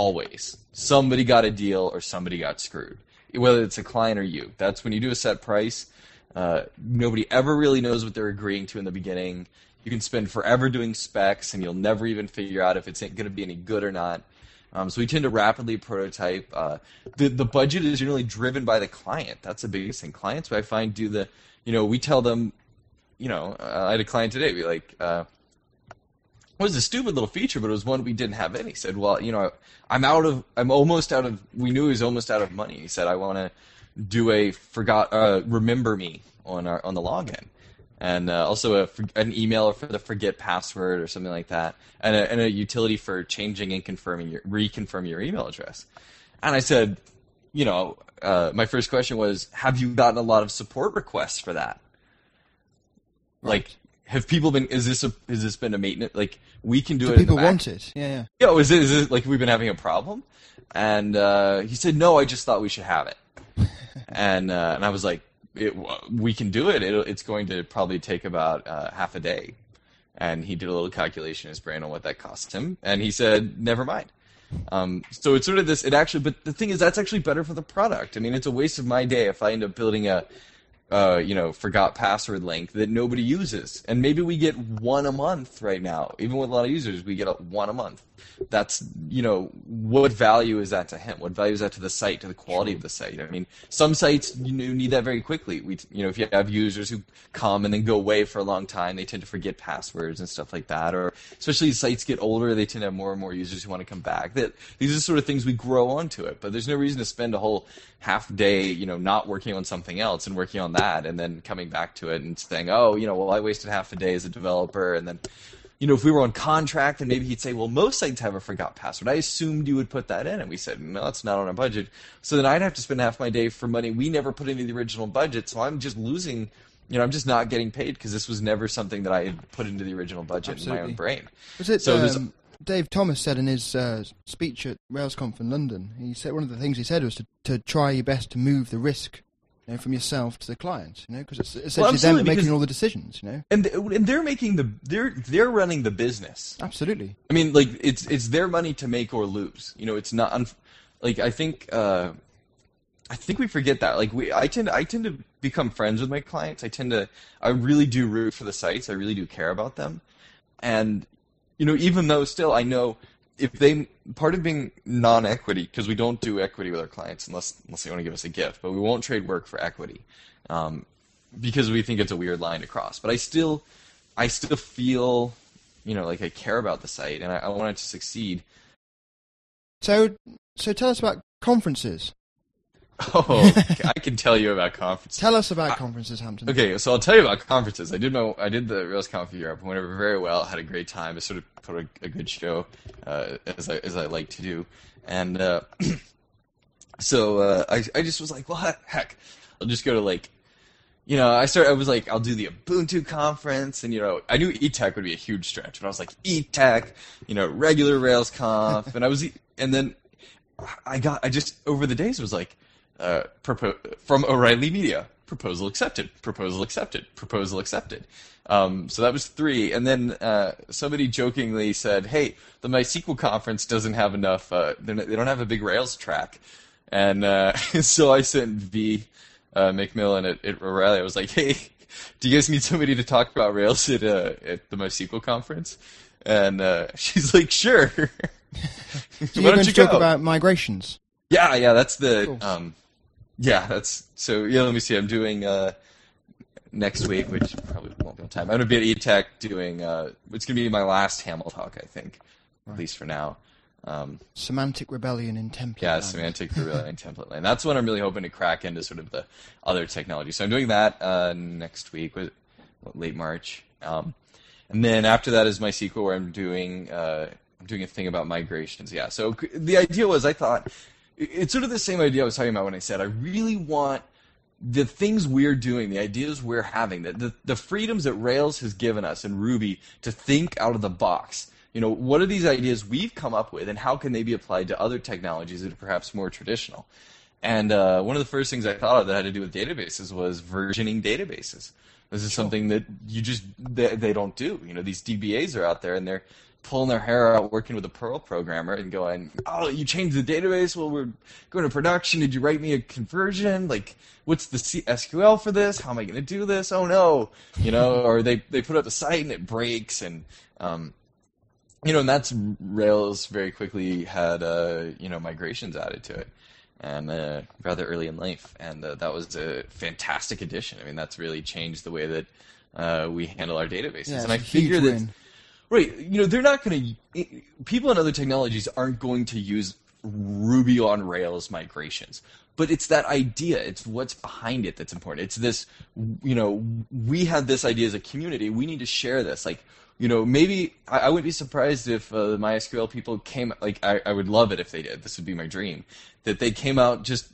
always. Somebody got a deal or somebody got screwed, whether it's a client or you. That's when you do a set price. Uh, nobody ever really knows what they're agreeing to in the beginning. You can spend forever doing specs, and you'll never even figure out if it's going to be any good or not. Um, so we tend to rapidly prototype. Uh, the, the budget is generally driven by the client. That's the biggest thing. Clients, I find, do the... You know, we tell them, you know, uh, I had a client today, we like, uh, it was a stupid little feature, but it was one we didn't have in. He said, well, you know, I'm out of, I'm almost out of, we knew he was almost out of money. He said, I want to do a forgot, uh, remember me on our, on the login. And uh, also a, an email for the forget password or something like that. And a, and a utility for changing and confirming your, reconfirm your email address. And I said, you know, uh, my first question was, have you gotten a lot of support requests for that? Right. Like, have people been, is this a, has this been a maintenance, like, we can do so it people in the back. Want it, yeah, yeah. Yeah, is it, is it, like, we've been having a problem? And uh, he said, no, I just thought we should have it. and uh, and I was like, it, we can do it. it, it's going to probably take about uh, half a day. And he did a little calculation in his brain on what that cost him, and he said, never mind. Um, so it's sort of this, it actually, but the thing is that's actually better for the product. I mean, it's a waste of my day if I end up building a, uh, you know, forgot password link that nobody uses. And maybe we get one a month right now. Even with a lot of users, we get a, one a month. That's, you know, what value is that to him? What value is that to the site, to the quality of the site? I mean, some sites you need that very quickly. We, you know, if you have users who come and then go away for a long time, they tend to forget passwords and stuff like that. Or especially as sites get older, they tend to have more and more users who want to come back. That these are sort of things we grow onto it. But there's no reason to spend a whole half day, you know, not working on something else and working on that and then coming back to it and saying, oh, you know, well, I wasted half a day as a developer and then you know, if we were on contract, and maybe he'd say, well, most sites have a forgot password. I assumed you would put that in. And we said, no, it's not on our budget. So then I'd have to spend half my day for money we never put into the original budget. So I'm just losing, you know, I'm just not getting paid because this was never something that I had put into the original budget. Absolutely. In my own brain. Was it, so um, there's, Dave Thomas said in his uh, speech at RailsConf in London, he said one of the things he said was to, to try your best to move the risk, you know, from yourself to the client, you know, because it's essentially well, them making all the decisions, you know. And and they're making the they're they're running the business. Absolutely. I mean, like it's it's their money to make or lose. You know, it's not like I think uh, I think we forget that. Like we I tend I tend to become friends with my clients. I tend to I really do root for the sites. I really do care about them, and you know, even though still I know. If they part of being non-equity, because we don't do equity with our clients unless unless they want to give us a gift, but we won't trade work for equity um, because we think it's a weird line to cross. But I still, I still feel, you know, like I care about the site and I, I want it to succeed. So, so tell us about conferences. Oh, I can tell you about conferences. Tell us about conferences, Hampton. Okay, so I'll tell you about conferences. I did my I did the RailsConf Europe. Went over very well. Had a great time. I sort of put a, a good show, uh, as I as I like to do. And uh, so uh, I I just was like, well, heck, I'll just go to like, you know, I started. I was like, I'll do the Ubuntu conference, and you know, I knew ETech would be a huge stretch, but I was like, ETech, you know, regular RailsConf, and I was, and then I got I just over the days was like. Uh, propo- from O'Reilly Media, proposal accepted, proposal accepted, proposal accepted. Um, so that was three. And then uh, somebody jokingly said, hey, the MySQL conference doesn't have enough, uh, they don't have a big Rails track. And uh, so I sent V uh, McMillan at, at O'Reilly. I was like, hey, do you guys need somebody to talk about Rails at, uh, at the MySQL conference? And uh, she's like, sure. So you're going you to go? talk about migrations? Yeah, yeah, that's the... Um, Yeah, that's so. Yeah, let me see. I'm doing uh, next week, which probably won't be on time. I'm gonna be at ETech doing. Uh, it's gonna be my last HAML talk, I think, right. At least for now. Um, semantic rebellion in template. Yeah, land. Semantic rebellion in template land. That's what I'm really hoping to crack into, sort of the other technology. So I'm doing that uh, next week, what, late March, um, and then after that is MySQL, where I'm doing. Uh, I'm doing a thing about migrations. Yeah. So the idea was, I thought. It's sort of the same idea I was talking about when I said I really want the things we're doing, the ideas we're having, the, the, the freedoms that Rails has given us and Ruby to think out of the box. You know, what are these ideas we've come up with and how can they be applied to other technologies that are perhaps more traditional? And uh, one of the first things I thought of that had to do with databases was versioning databases. This is sure. something that you just they, they don't do. You know, these D B As are out there and they're pulling their hair out working with a Perl programmer and going, oh, you changed the database? Well, we're going to production. Did you write me a conversion? Like, what's the S Q L for this? How am I going to do this? Oh, no. You know, or they, they put up a site and it breaks. And, um, you know, and that's Rails very quickly had, uh, you know, migrations added to it and uh, rather early in life. And uh, that was a fantastic addition. I mean, that's really changed the way that uh, we handle our databases. Yeah, and I figure that... Win. Right, you know, they're not going to – people in other technologies aren't going to use Ruby on Rails migrations. But it's that idea. It's what's behind it that's important. It's this, you know, we have this idea as a community. We need to share this. Like, you know, maybe – I wouldn't be surprised if uh, the MySQL people came – like, I, I would love it if they did. This would be my dream. That they came out just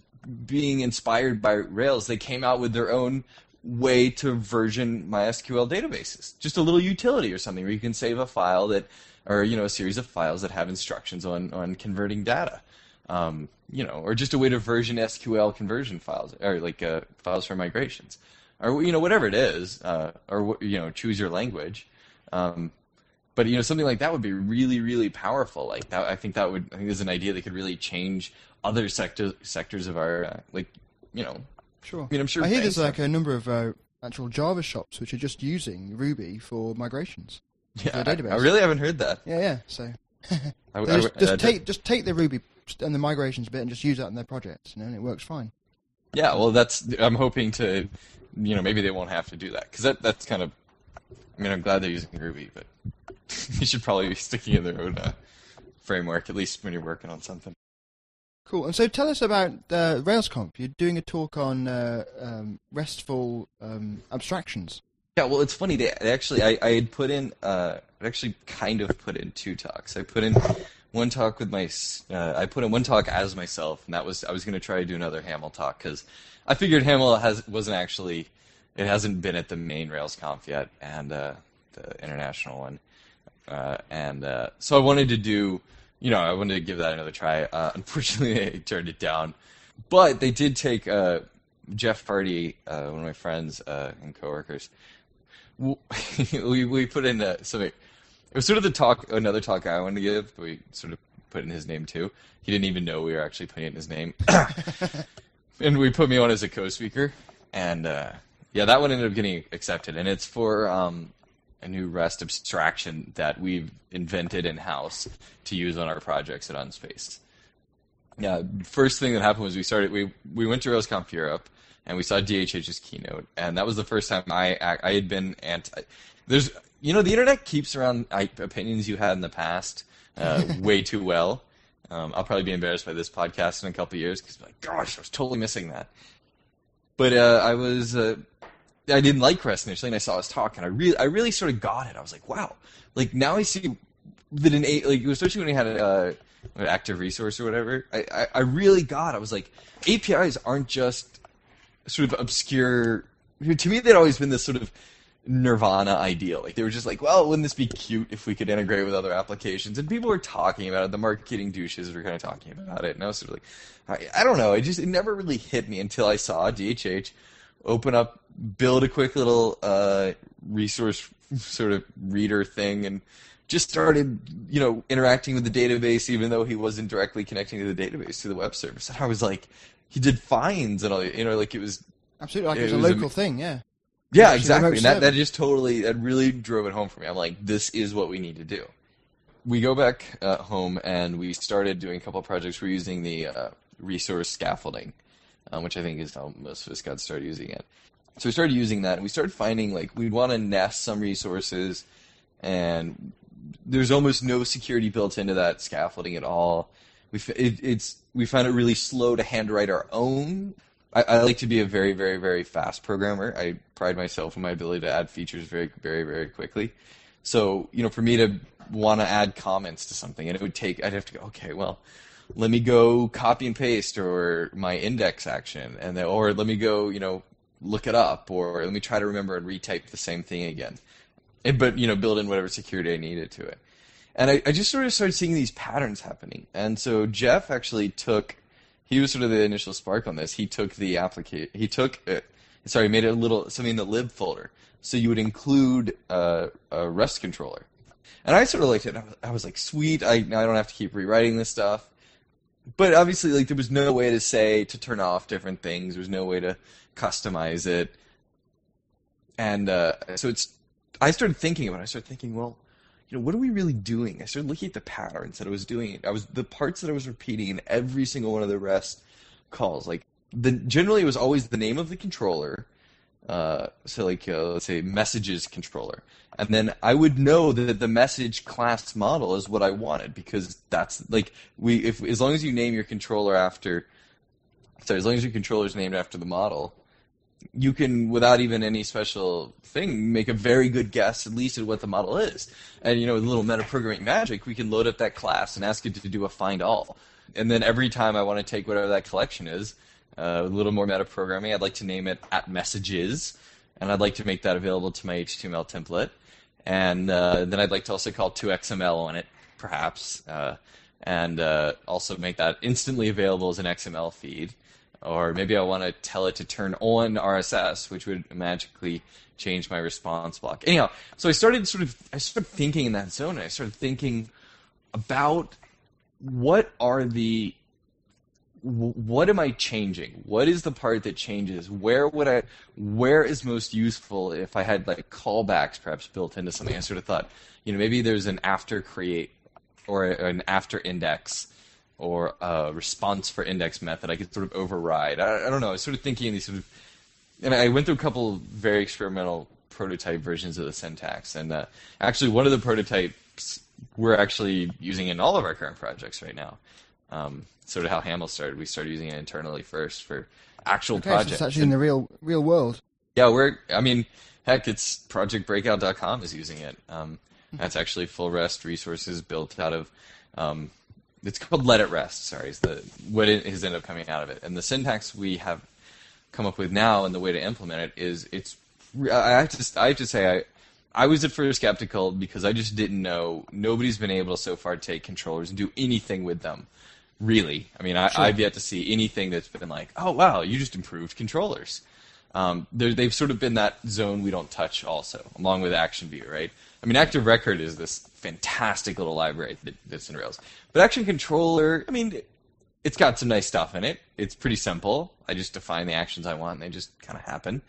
being inspired by Rails. They came out with their own – way to version MySQL databases, just a little utility or something where you can save a file that, or you know, a series of files that have instructions on on converting data, um, you know, or just a way to version S Q L conversion files or like uh, files for migrations, or you know, whatever it is, uh, or you know, choose your language, um, but you know, something like that would be really really powerful. Like that, I think that would I think there's an idea that could really change other sectors sectors of our uh, like you know. Sure. I mean, I'm sure I hear there's like a number of uh, actual Java shops which are just using Ruby for migrations. Yeah, for their database. I, I really haven't heard that. Yeah, yeah. So, so I, just, I, I, just I, take I, just take the Ruby and the migrations bit and just use that in their projects, you know, and it works fine. Yeah, well, that's I'm hoping to, you know, maybe they won't have to do that because that that's kind of. I mean, I'm glad they're using Ruby, but you should probably be sticking in their own uh, framework at least when you're working on something. Cool. And so tell us about uh, RailsConf. You're doing a talk on uh, um, RESTful um, abstractions. Yeah, well, it's funny. They actually, I, I had put in, uh, I actually kind of put in two talks. I put in one talk with my, uh, I put in one talk as myself, and that was I was going to try to do another HAML talk because I figured HAML has wasn't actually, it hasn't been at the main RailsConf yet and uh, the international one, uh, and uh, so I wanted to do, you know, I wanted to give that another try. Uh, unfortunately, I turned it down, but they did take uh, Jeff Hardy, uh, one of my friends uh, and coworkers. we we put in a, something. It was sort of the talk, another talk I wanted to give. But we sort of put in his name too. He didn't even know we were actually putting in his name, and we put me on as a co-speaker. And uh, yeah, that one ended up getting accepted. And it's for um, a new REST abstraction that we've invented in house to use on our projects at Unspace. Yeah, first thing that happened was we started. We we went to RailsConf Europe. And we saw D H H's keynote, and that was the first time I I had been anti. There's, you know, the internet keeps around opinions you had in the past uh, way too well. Um, I'll probably be embarrassed by this podcast in a couple of years because, like, gosh, I was totally missing that. But uh, I was, uh, I didn't like REST initially, and I saw his talk, and I really, I really sort of got it. I was like, wow, like now I see that an eight, like especially when he had a. Uh, an active resource or whatever. I, I I really got. I was like, A P Is aren't just sort of obscure. To me, they'd always been this sort of nirvana ideal. Like, they were just like, well, wouldn't this be cute if we could integrate with other applications? And people were talking about it. The marketing douches were kind of talking about it. And I was sort of like, I, I don't know. It just it never really hit me until I saw D H H open up, build a quick little uh, resource sort of reader thing, and just started, you know, interacting with the database, even though he wasn't directly connecting to the database through the web service. And I was like, he did finds and all that, you know, like it was... Absolutely, like it was a local thing, yeah. Yeah, exactly, and that, that just totally, that really drove it home for me. I'm like, this is what we need to do. We go back uh, home, and we started doing a couple of projects. We're using the uh, resource scaffolding, um, which I think is how most of us got started using it. So we started using that, and we started finding, like, we'd want to nest some resources, and there's almost no security built into that scaffolding at all. We it, it's we found it really slow to handwrite our own. I, I like to be a very, very, very fast programmer. I pride myself on my ability to add features very, very, very quickly. So, you know, for me to want to add comments to something, and it would take, I'd have to go, okay, well, let me go copy and paste or my index action, and then, or let me go, you know, look it up, or let me try to remember and retype the same thing again. But, you know, build in whatever security I needed to it. And I, I just sort of started seeing these patterns happening. And so Jeff actually took, he was sort of the initial spark on this. He took the application, he took, it, sorry, made it a little, something in the lib folder. So you would include uh, a REST controller. And I sort of liked it. I was, I was like, sweet, I, now I don't have to keep rewriting this stuff. But obviously, like, there was no way to say, to turn off different things. There was no way to customize it. And uh, so it's, I started thinking about it. I started thinking, well, you know, what are we really doing? I started looking at the patterns that I was doing. I was the parts that I was repeating in every single one of the REST calls. Like, the generally it was always the name of the controller. Uh, so, like, uh, let's say messages controller, and then I would know that the message class model is what I wanted, because that's like we. If as long as you name your controller after, sorry, as long as your controller is named after the model, you can, without even any special thing, make a very good guess, at least, at what the model is. And, you know, with a little metaprogramming magic, we can load up that class and ask it to do a find all. And then every time I want to take whatever that collection is, uh, with a little more metaprogramming, I'd like to name it at messages, and I'd like to make that available to my H T M L template. And uh, then I'd like to also call two X M L on it, perhaps, uh, and uh, also make that instantly available as an X M L feed. Or maybe I want to tell it to turn on R S S, which would magically change my response block. Anyhow, so I started sort of I started thinking in that zone. And I started thinking about what are the what am I changing? What is the part that changes? Where would I where is most useful if I had like callbacks perhaps built into something? I sort of thought, you know, maybe there's an after create or an after index, or a response for index method I could sort of override. I, I don't know. I was sort of thinking these sort of... And I went through a couple of very experimental prototype versions of the syntax. And uh, actually, one of the prototypes we're actually using in all of our current projects right now. Um, sort of how HAML started. We started using it internally first for actual okay, projects. So it's actually and, in the real real world. Yeah, we're, I mean, heck, it's project breakout dot com is using it. Um, that's actually full REST resources built out of, um, it's called Let It Rest, sorry, is the, what it has ended up coming out of it. And the syntax we have come up with now and the way to implement it is, it's, I have to, I have to say, I, I was at first skeptical because I just didn't know, nobody's been able to so far take controllers and do anything with them. Really. I mean, I, sure. I've yet to see anything that's been like, oh, wow, you just improved controllers. Um, they've sort of been that zone we don't touch also, along with Action View, right? I mean, Active Record is this fantastic little library that, that's in Rails. But Action Controller, I mean, it's got some nice stuff in it. It's pretty simple. I just define the actions I want, and they just kind of happen.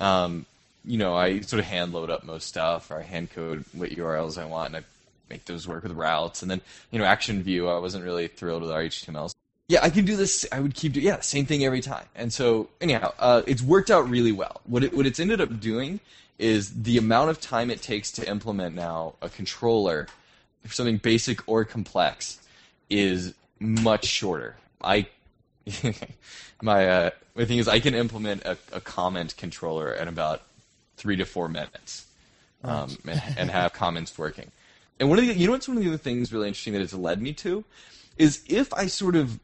Um, you know, I sort of hand load up most stuff, or I hand code what U R Ls I want, and I make those work with routes. And then, you know, Action View, I wasn't really thrilled with R H T M Ls. Yeah, I can do this. I would keep doing, yeah, same thing every time. And so, anyhow, uh, it's worked out really well. What it, what it's ended up doing is the amount of time it takes to implement now a controller, if something basic or complex, is much shorter. I my uh, my thing is I can implement a, a comment controller in about three to four minutes, um, and, and have comments working. And one of the you know what's one of the other things really interesting that it's led me to is if I sort of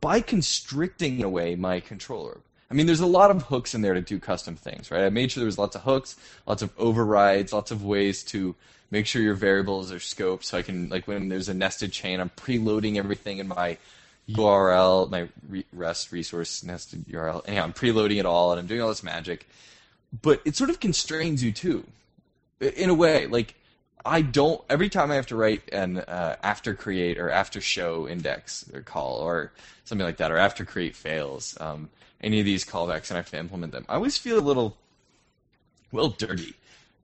by constricting away my controller. I mean, there's a lot of hooks in there to do custom things, right? I made sure there was lots of hooks, lots of overrides, lots of ways to make sure your variables are scoped. So I can, like, when there's a nested chain, I'm preloading everything in my U R L, my REST resource nested U R L. Anyhow, I'm preloading it all, and I'm doing all this magic. But it sort of constrains you, too, in a way. Like, I don't, every time I have to write an uh, after create or after show index or call or something like that, or after create fails, um, any of these callbacks, and I have to implement them, I always feel a little, well, dirty.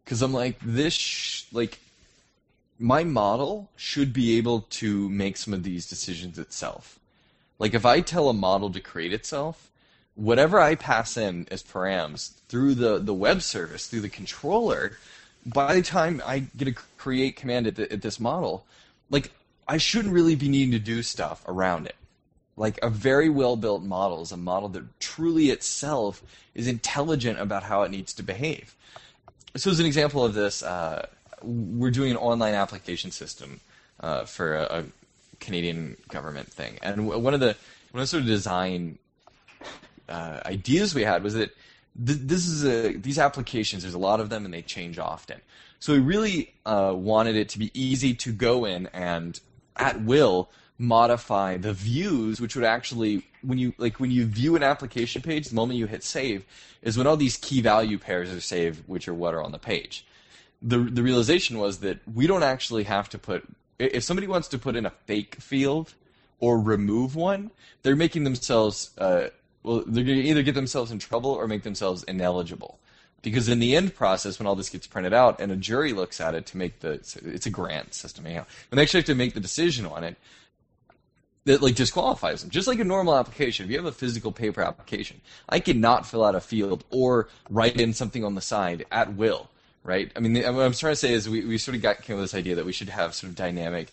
Because I'm like, this, sh- like, my model should be able to make some of these decisions itself. Like, if I tell a model to create itself, whatever I pass in as params through the, the web service, through the controller, by the time I get a create command at, the, at this model, like, I shouldn't really be needing to do stuff around it. Like, a very well-built model is a model that truly itself is intelligent about how it needs to behave. So as an example of this, uh, we're doing an online application system uh, for a, a Canadian government thing. And one of the one of the sort of design uh, ideas we had was that th- this is a these applications, there's a lot of them, and they change often. So we really uh, wanted it to be easy to go in and, at will, modify the views, which would actually, when you like when you view an application page, the moment you hit save is when all these key value pairs are saved, which are what are on the page. The the realization was that we don't actually have to put, if somebody wants to put in a fake field or remove one, they're making themselves, uh, well, they're going to either get themselves in trouble or make themselves ineligible. Because in the end process, when all this gets printed out and a jury looks at it to make the, it's a grant system, anyhow, when they actually have to make the decision on it, that like disqualifies them. Just like a normal application, if you have a physical paper application, I cannot fill out a field or write in something on the side at will, right? I mean, the, what I'm trying to say is we, we sort of got came with this idea that we should have sort of dynamic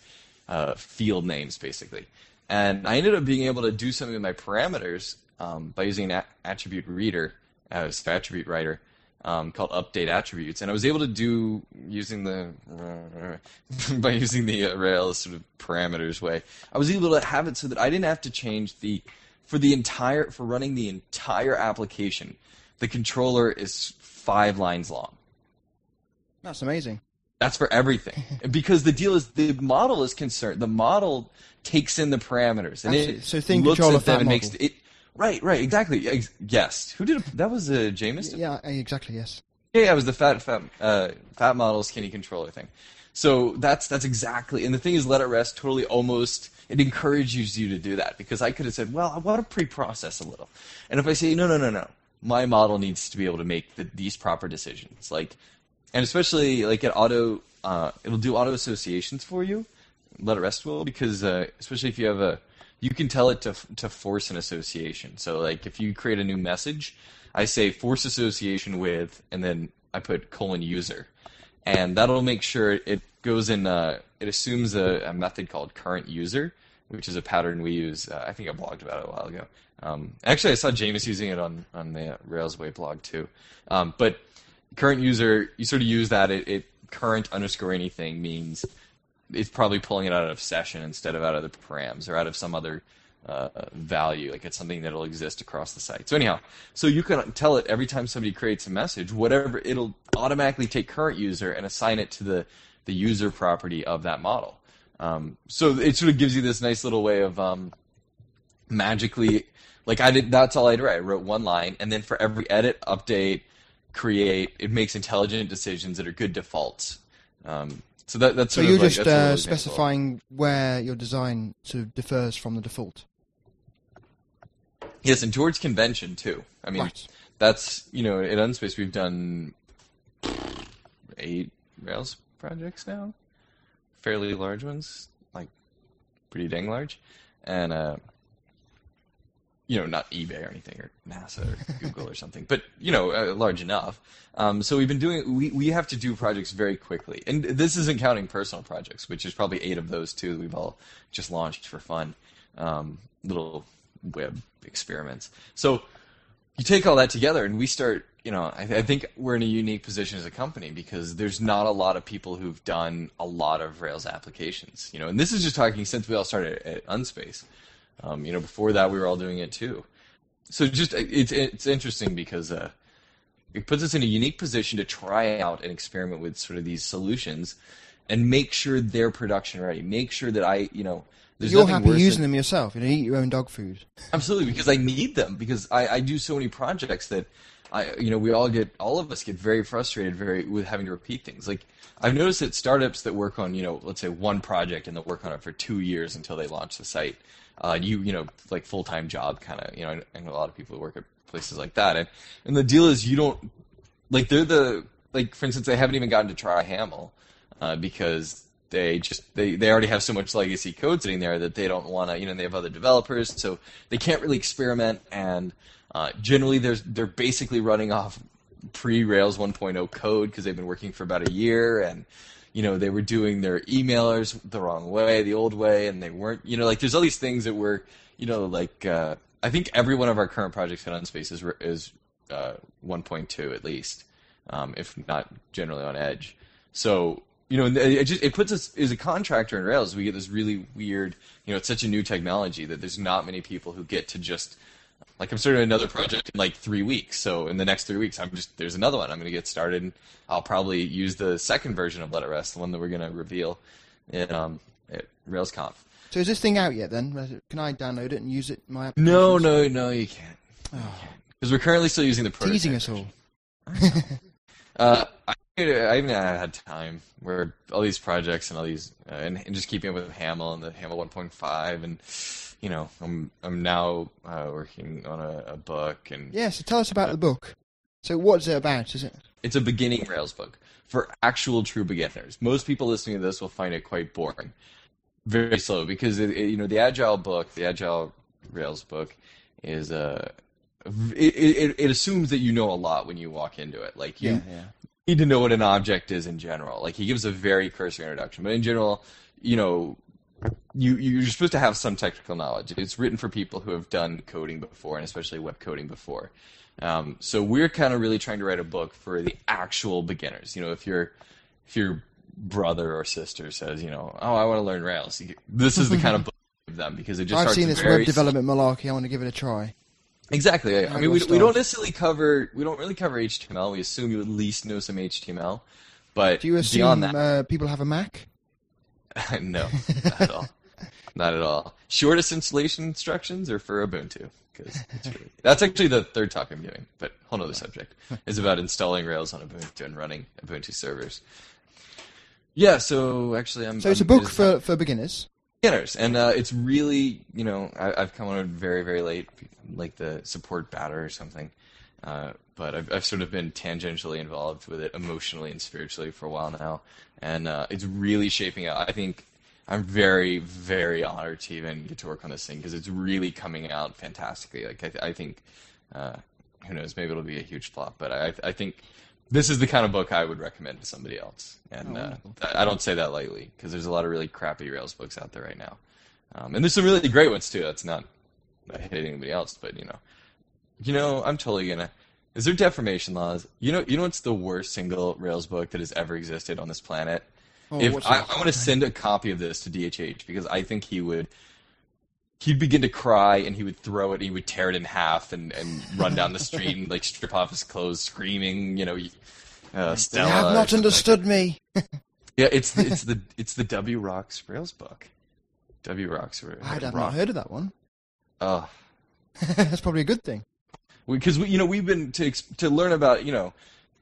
uh, field names, basically. And I ended up being able to do something with my parameters um, by using an a- attribute reader, uh, attribute writer, um, called update attributes. And I was able to do using the by using the uh, Rails sort of parameters way. I was able to have it so that I didn't have to change the for the entire for running the entire application. The controller is five lines long. That's amazing. That's for everything. Because the deal is the model is concerned. The model takes in the parameters and Absolutely. It so think looks at them that and makes it. Right, right, exactly. Yes. Who did a, that? Was a Jameis? Yeah, exactly. Yes. Yeah, yeah, it was the fat, fat, uh, fat model, skinny controller thing. So that's that's exactly. And the thing is, Let It Rest totally almost it encourages you to do that because I could have said, well, I want to pre-process a little, and if I say, no, no, no, no, my model needs to be able to make the, these proper decisions, like, and especially like at auto, uh, it'll do auto associations for you. Let It Rest will because uh, especially if you have a you can tell it to to force an association. So, like, if you create a new message, I say force association with, and then I put colon user. And that'll make sure it goes in, uh, it assumes a, a method called current user, which is a pattern we use. Uh, I think I blogged about it a while ago. Um, actually, I saw James using it on, on the Rails Way blog too. Um, but current user, you sort of use that. It, it current underscore anything means it's probably pulling it out of session instead of out of the params or out of some other uh, value. Like it's something that'll exist across the site. So anyhow, so you can tell it every time somebody creates a message, whatever, it'll automatically take current user and assign it to the, the user property of that model. Um, so it sort of gives you this nice little way of um, magically, like I did. That's all I did. Right? I wrote one line, and then for every edit, update, create, it makes intelligent decisions that are good defaults. Um, so that that's so you're like, just uh, specifying where your design sort of differs from the default. Yes, and towards convention too. I mean, right. That's you know at Unspace we've done eight Rails projects now. Fairly large ones, like pretty dang large, and uh, you know, not eBay or anything, or NASA or Google or something, but you know, uh, large enough. Um, so we've been doing. We we have to do projects very quickly, and this isn't counting personal projects, which is probably eight of those too that we've all just launched for fun, um, little web experiments. So you take all that together, and we start. You know, I, I think we're in a unique position as a company because there's not a lot of people who've done a lot of Rails applications. You know, and this is just talking since we all started at Unspace. Um, you know, before that we were all doing it too. So just it's it's interesting because uh, it puts us in a unique position to try out and experiment with sort of these solutions and make sure they're production ready. Make sure that I, you know, there's you're happy using than, them yourself. You know, eat your own dog food. Absolutely, because I need them because I, I do so many projects that. I, you know, we all get, all of us get very frustrated, very with having to repeat things. Like I've noticed that startups that work on, you know, let's say one project and they'll work on it for two years until they launch the site. Uh, you, you know, like full-time job kind of. You know, I know a lot of people who work at places like that, and and the deal is you don't like they're the like for instance they haven't even gotten to try HAML uh, because they just they they already have so much legacy code sitting there that they don't want to you know they have other developers so they can't really experiment and. Uh, generally, there's, they're basically running off pre-Rails one point oh code because they've been working for about a year, and you know they were doing their emailers the wrong way, the old way, and they weren't. You know, like there's all these things that were, you know, like uh, I think every one of our current projects at Unspace is is uh, one point two at least, um, if not generally on Edge. So you know, it just it puts us as a contractor in Rails. We get this really weird, you know, it's such a new technology that there's not many people who get to just. Like I'm starting another project in like three weeks, so in the next three weeks, I'm just there's another one. I'm going to get started, and I'll probably use the second version of Let It Rest, the one that we're going to reveal at, um, at RailsConf. So is this thing out yet? Then can I download it and use it? In my no, no, no, you can't. Because oh. we're currently still using the prototype. Teasing us all. uh, I, I haven't had time. Where all these projects and all these uh, and, and just keeping up with HAML and the HAML one point five and. You know, I'm I'm now uh, working on a, a book and yeah. So tell us about uh, the book. So what's it about? Is it? It's a beginning Rails book for actual true beginners. Most people listening to this will find it quite boring, very slow because it, it, you know the Agile book, the Agile Rails book, is a uh, it, it it assumes that you know a lot when you walk into it. Like you yeah, yeah. need to know what an object is in general. Like he gives a very cursory introduction, but in general, you know. You, you're supposed to have some technical knowledge. It's written for people who have done coding before, and especially web coding before. Um, so we're kind of really trying to write a book for the actual beginners. You know, if your if your brother or sister says, you know, oh, I want to learn Rails, this is the kind of book we give them because it just. I've starts seen this web development malarkey. I want to give it a try. Exactly. Yeah. I mean, we, we don't necessarily cover we don't really cover H T M L. We assume you at least know some H T M L, but do you assume beyond that, uh, people have a Mac? No, not at all. Not at all. Shortest installation instructions are for Ubuntu. Cause it's really, that's actually the third talk I'm giving, but whole other subject is about installing Rails on Ubuntu and running Ubuntu servers. Yeah, so actually I'm... So it's I'm, a book it for, not, for beginners? Beginners, and uh, it's really, you know, I, I've come on it very, very late, like the support batter or something, uh, but I've, I've sort of been tangentially involved with it emotionally and spiritually for a while now, and uh, it's really shaping up. I think... I'm very, very honored to even get to work on this thing because it's really coming out fantastically. Like I, th- I think, uh, who knows? Maybe it'll be a huge flop, but I, I think this is the kind of book I would recommend to somebody else. And oh, uh, I don't say that lightly because there's a lot of really crappy Rails books out there right now. Um, and there's some really great ones too. That's not, not hitting anybody else, but you know, you know, I'm totally gonna. Is there deformation laws? You know, you know what's the worst single Rails book that has ever existed on this planet? Oh, if I, I want to send a copy of this to D H H because I think he would, he'd begin to cry and he would throw it and he would tear it in half and, and run down the street and like strip off his clothes, screaming, you know, uh, Stella. You have not understood like me. Yeah, it's it's the it's the W Rocks Rails book. W Rocks Rails. I have not heard of that one. Oh, uh, that's probably a good thing. Because we, you know, we've been to to learn about, you know,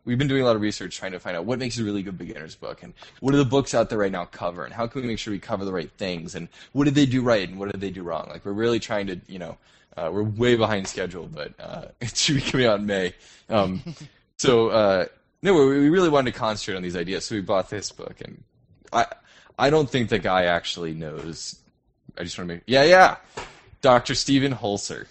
we've been doing a lot of research trying to find out what makes a really good beginner's book and what are the books out there right now cover and how can we make sure we cover the right things and what did they do right and what did they do wrong. Like, we're really trying to, you know, uh, we're way behind schedule, but uh, it should be coming out in May. Um, so, uh, no, we, we really wanted to concentrate on these ideas, so we bought this book. And I I don't think the guy actually knows. I just want to make, yeah, yeah, Doctor Stephen Holzer.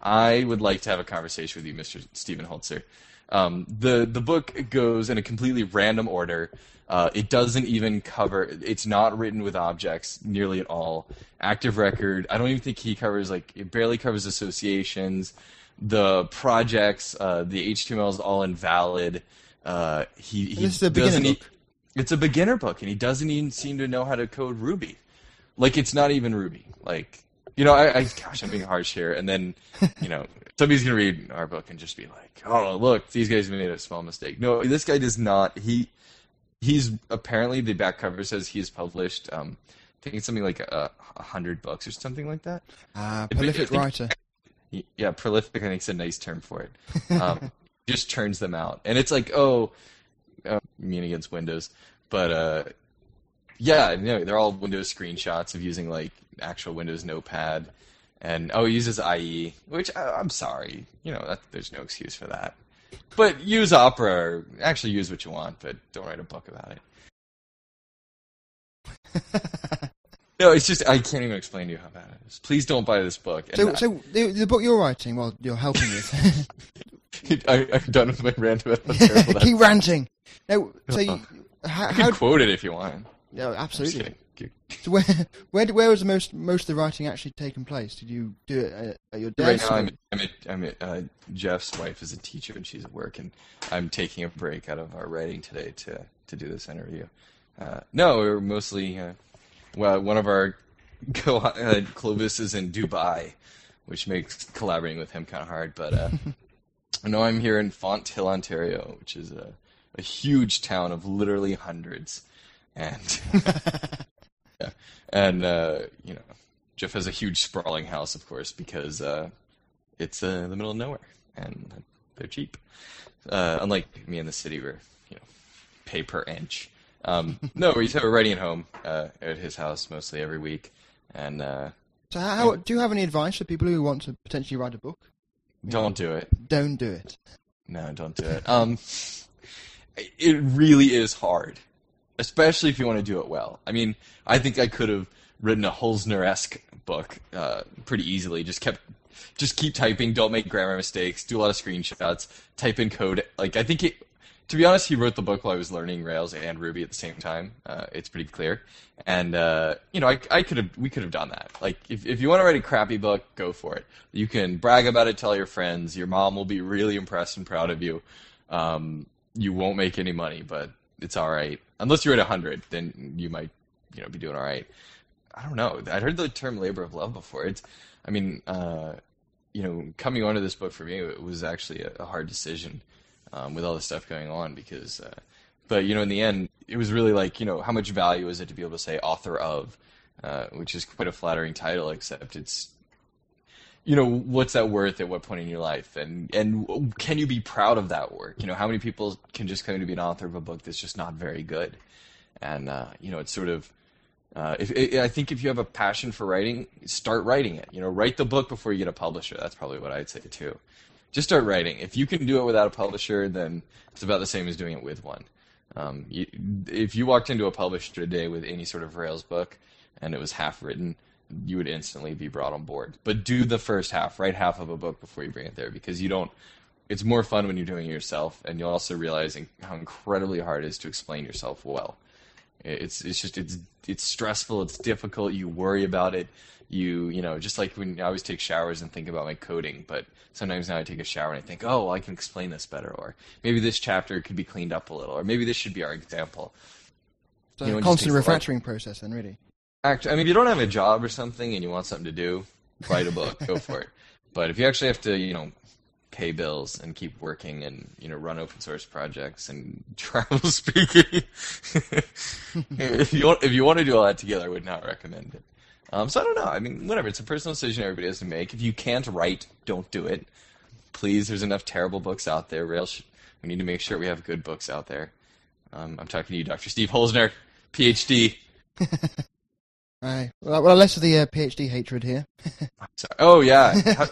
I would like to have a conversation with you, Mister Stephen Holzer. Um, the the book goes in a completely random order. Uh, it doesn't even cover. It's not written with objects nearly at all. Active record. I don't even think he covers. Like, it barely covers associations. The projects. Uh, the H T M L is all invalid. Uh, he he it's a beginner doesn't. Book. It's a beginner book, and he doesn't even seem to know how to code Ruby. Like, it's not even Ruby. Like, you know, I, I gosh, I'm being harsh here. And then, you know, somebody's gonna read our book and just be like, "Oh, look, these guys made a small mistake." No, this guy does not. He he's apparently, the back cover says he has published, um, I think it's something like a, a hundred books or something like that. Ah, uh, prolific think, writer. Yeah, prolific. I think it's a nice term for it. Um, just turns them out, and it's like, oh, uh, I mean against Windows, but uh, yeah, no, they're all Windows screenshots of using like actual Windows Notepad. And, oh, he uses I E, which, uh, I'm sorry. You know, that, there's no excuse for that. But use Opera, or actually use what you want, but don't write a book about it. No, it's just, I can't even explain to you how bad it is. Please don't buy this book. And so I, so the, the book you're writing, well, you're helping with. I, I'm done with my rant about how terrible that. Keep ranting. No, so you, how, I can how, quote it if you want. No, absolutely. So where where where was the most most of the writing actually taken place? Did you do it at, at your desk? Right now, I'm I'm at, I'm at uh, Jeff's wife is a teacher and she's at work, and I'm taking a break out of our writing today to to do this interview. Uh, no, we were mostly uh, well, one of our co- uh, Clovis is in Dubai, which makes collaborating with him kind of hard. But uh, no, I'm here in Font Hill, Ontario, which is a, a huge town of literally hundreds, and. Yeah, and uh, you know, Jeff has a huge sprawling house, of course, because uh, it's uh, in the middle of nowhere, and they're cheap. Uh, unlike me in the city, where you know, pay per inch. Um, no, we have a writing at home uh, at his house mostly every week. And uh, so, how, do you have any advice for people who want to potentially write a book? Don't you know, do it. Don't do it. No, don't do it. Um, it really is hard. Especially if you want to do it well. I mean, I think I could have written a Holzner-esque book uh, pretty easily. Just kept, just keep typing. Don't make grammar mistakes. Do a lot of screenshots. Type in code. Like, I think, it, to be honest, he wrote the book while I was learning Rails and Ruby at the same time. Uh, it's pretty clear. And uh, you know, I, I could have, we could have done that. Like, if if you want to write a crappy book, go for it. You can brag about it, tell your friends. Your mom will be really impressed and proud of you. Um, you won't make any money, but it's all right. Unless you're at one hundred, then you might, you know, be doing all right. I don't know. I'd heard the term labor of love before. It's, I mean, uh, you know, coming onto this book for me, it was actually a, a hard decision um, with all the stuff going on because, uh, but, you know, in the end, it was really like, you know, how much value is it to be able to say author of, uh, which is quite a flattering title, except it's, you know, what's that worth at what point in your life? And and can you be proud of that work? You know, how many people can just claim to be an author of a book that's just not very good? And, uh, you know, it's sort of, uh, if, it, I think if you have a passion for writing, start writing it. You know, write the book before you get a publisher. That's probably what I'd say, too. Just start writing. If you can do it without a publisher, then it's about the same as doing it with one. Um, you, if you walked into a publisher today with any sort of Rails book and it was half written, you would instantly be brought on board. But do the first half, write half of a book before you bring it there, because you don't, it's more fun when you're doing it yourself, and you'll also realize how incredibly hard it is to explain yourself well. It's it's just it's it's stressful. It's difficult. You worry about it. You you know, just like when I always take showers and think about my coding, but sometimes now I take a shower and I think, oh, well, I can explain this better, or maybe this chapter could be cleaned up a little, or maybe this should be our example. So you know, a constant refactoring process, then, really. Actually, I mean, if you don't have a job or something and you want something to do, write a book, go for it. But if you actually have to, you know, pay bills and keep working and, you know, run open source projects and travel speaking, if you want, if you want to do all that together, I would not recommend it. Um, so I don't know. I mean, whatever. It's a personal decision everybody has to make. If you can't write, don't do it. Please, there's enough terrible books out there. Rails, we need to make sure we have good books out there. Um, I'm talking to you, Doctor Steve Holzner, P H D. Right. Well, less of the uh, P H D hatred here. Sorry. Oh, yeah. How...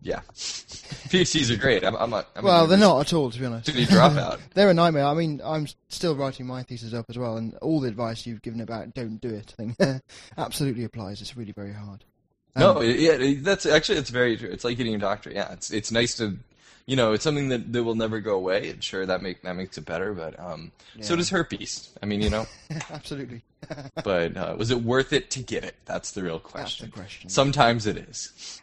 Yeah. P H Ds are great. I'm, I'm not. I'm well, they're not at all, to be honest. To be dropout. They're a nightmare. I mean, I'm still writing my thesis up as well, and all the advice you've given about don't do it thing absolutely applies. It's really very hard. Um, no, yeah, that's actually it's very true. It's like getting a doctorate. Yeah, it's it's nice to, you know, it's something that, that will never go away. And sure, that make that makes it better, but um, yeah. So does herpes. I mean, you know. Absolutely. But uh, was it worth it to get it? That's the real question. That's the question. Sometimes it is.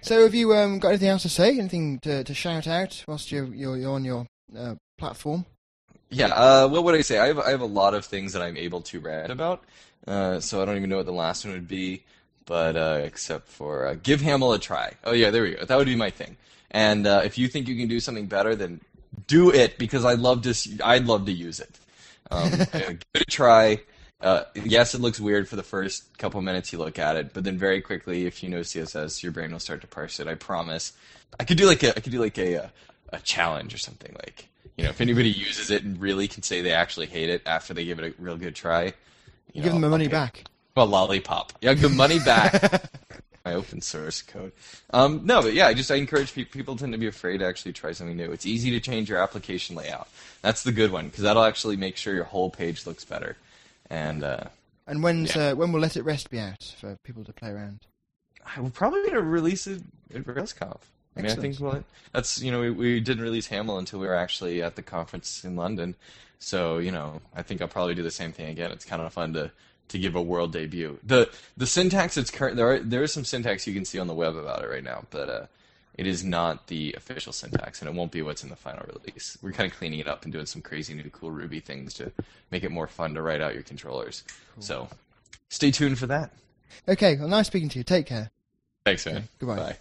So have you um, got anything else to say? Anything to, to shout out whilst you're, you're, you're on your uh, platform? Yeah, uh, what would I say? I have, I have a lot of things that I'm able to rant about, uh, so I don't even know what the last one would be, but uh, except for uh, give H A M L a try. Oh, yeah, there we go. That would be my thing. And uh, if you think you can do something better, then do it, because I'd love to, see, I'd love to use it. Um, give it a try. Uh, yes, it looks weird for the first couple minutes you look at it, but then very quickly, if you know C S S, your brain will start to parse it. I promise. I could do like a, I could do like a, a, a challenge or something. Like, you know, if anybody uses it and really can say they actually hate it after they give it a real good try, you, you know, give them the money back. A lollipop. Yeah, give them money back. My open source code. Um, no, but yeah, I just I encourage people. People tend to be afraid to actually try something new. It's easy to change your application layout. That's the good one, because that'll actually make sure your whole page looks better. And uh, and when's yeah. uh, when will Let It Rest be out for people to play around? I will probably going to release it at RailsConf. I mean, I think we'll, that's you know we, we didn't release H A M L until we were actually at the conference in London, so you know I think I'll probably do the same thing again. It's kind of fun to, to give a world debut. the The syntax that's current there are, there is some syntax you can see on the web about it right now, but uh, it is not the official syntax, and it won't be what's in the final release. We're kind of cleaning it up and doing some crazy new cool Ruby things to make it more fun to write out your controllers. Cool. So stay tuned for that. Okay, well, nice speaking to you. Take care. Thanks, man. Okay, goodbye. Bye.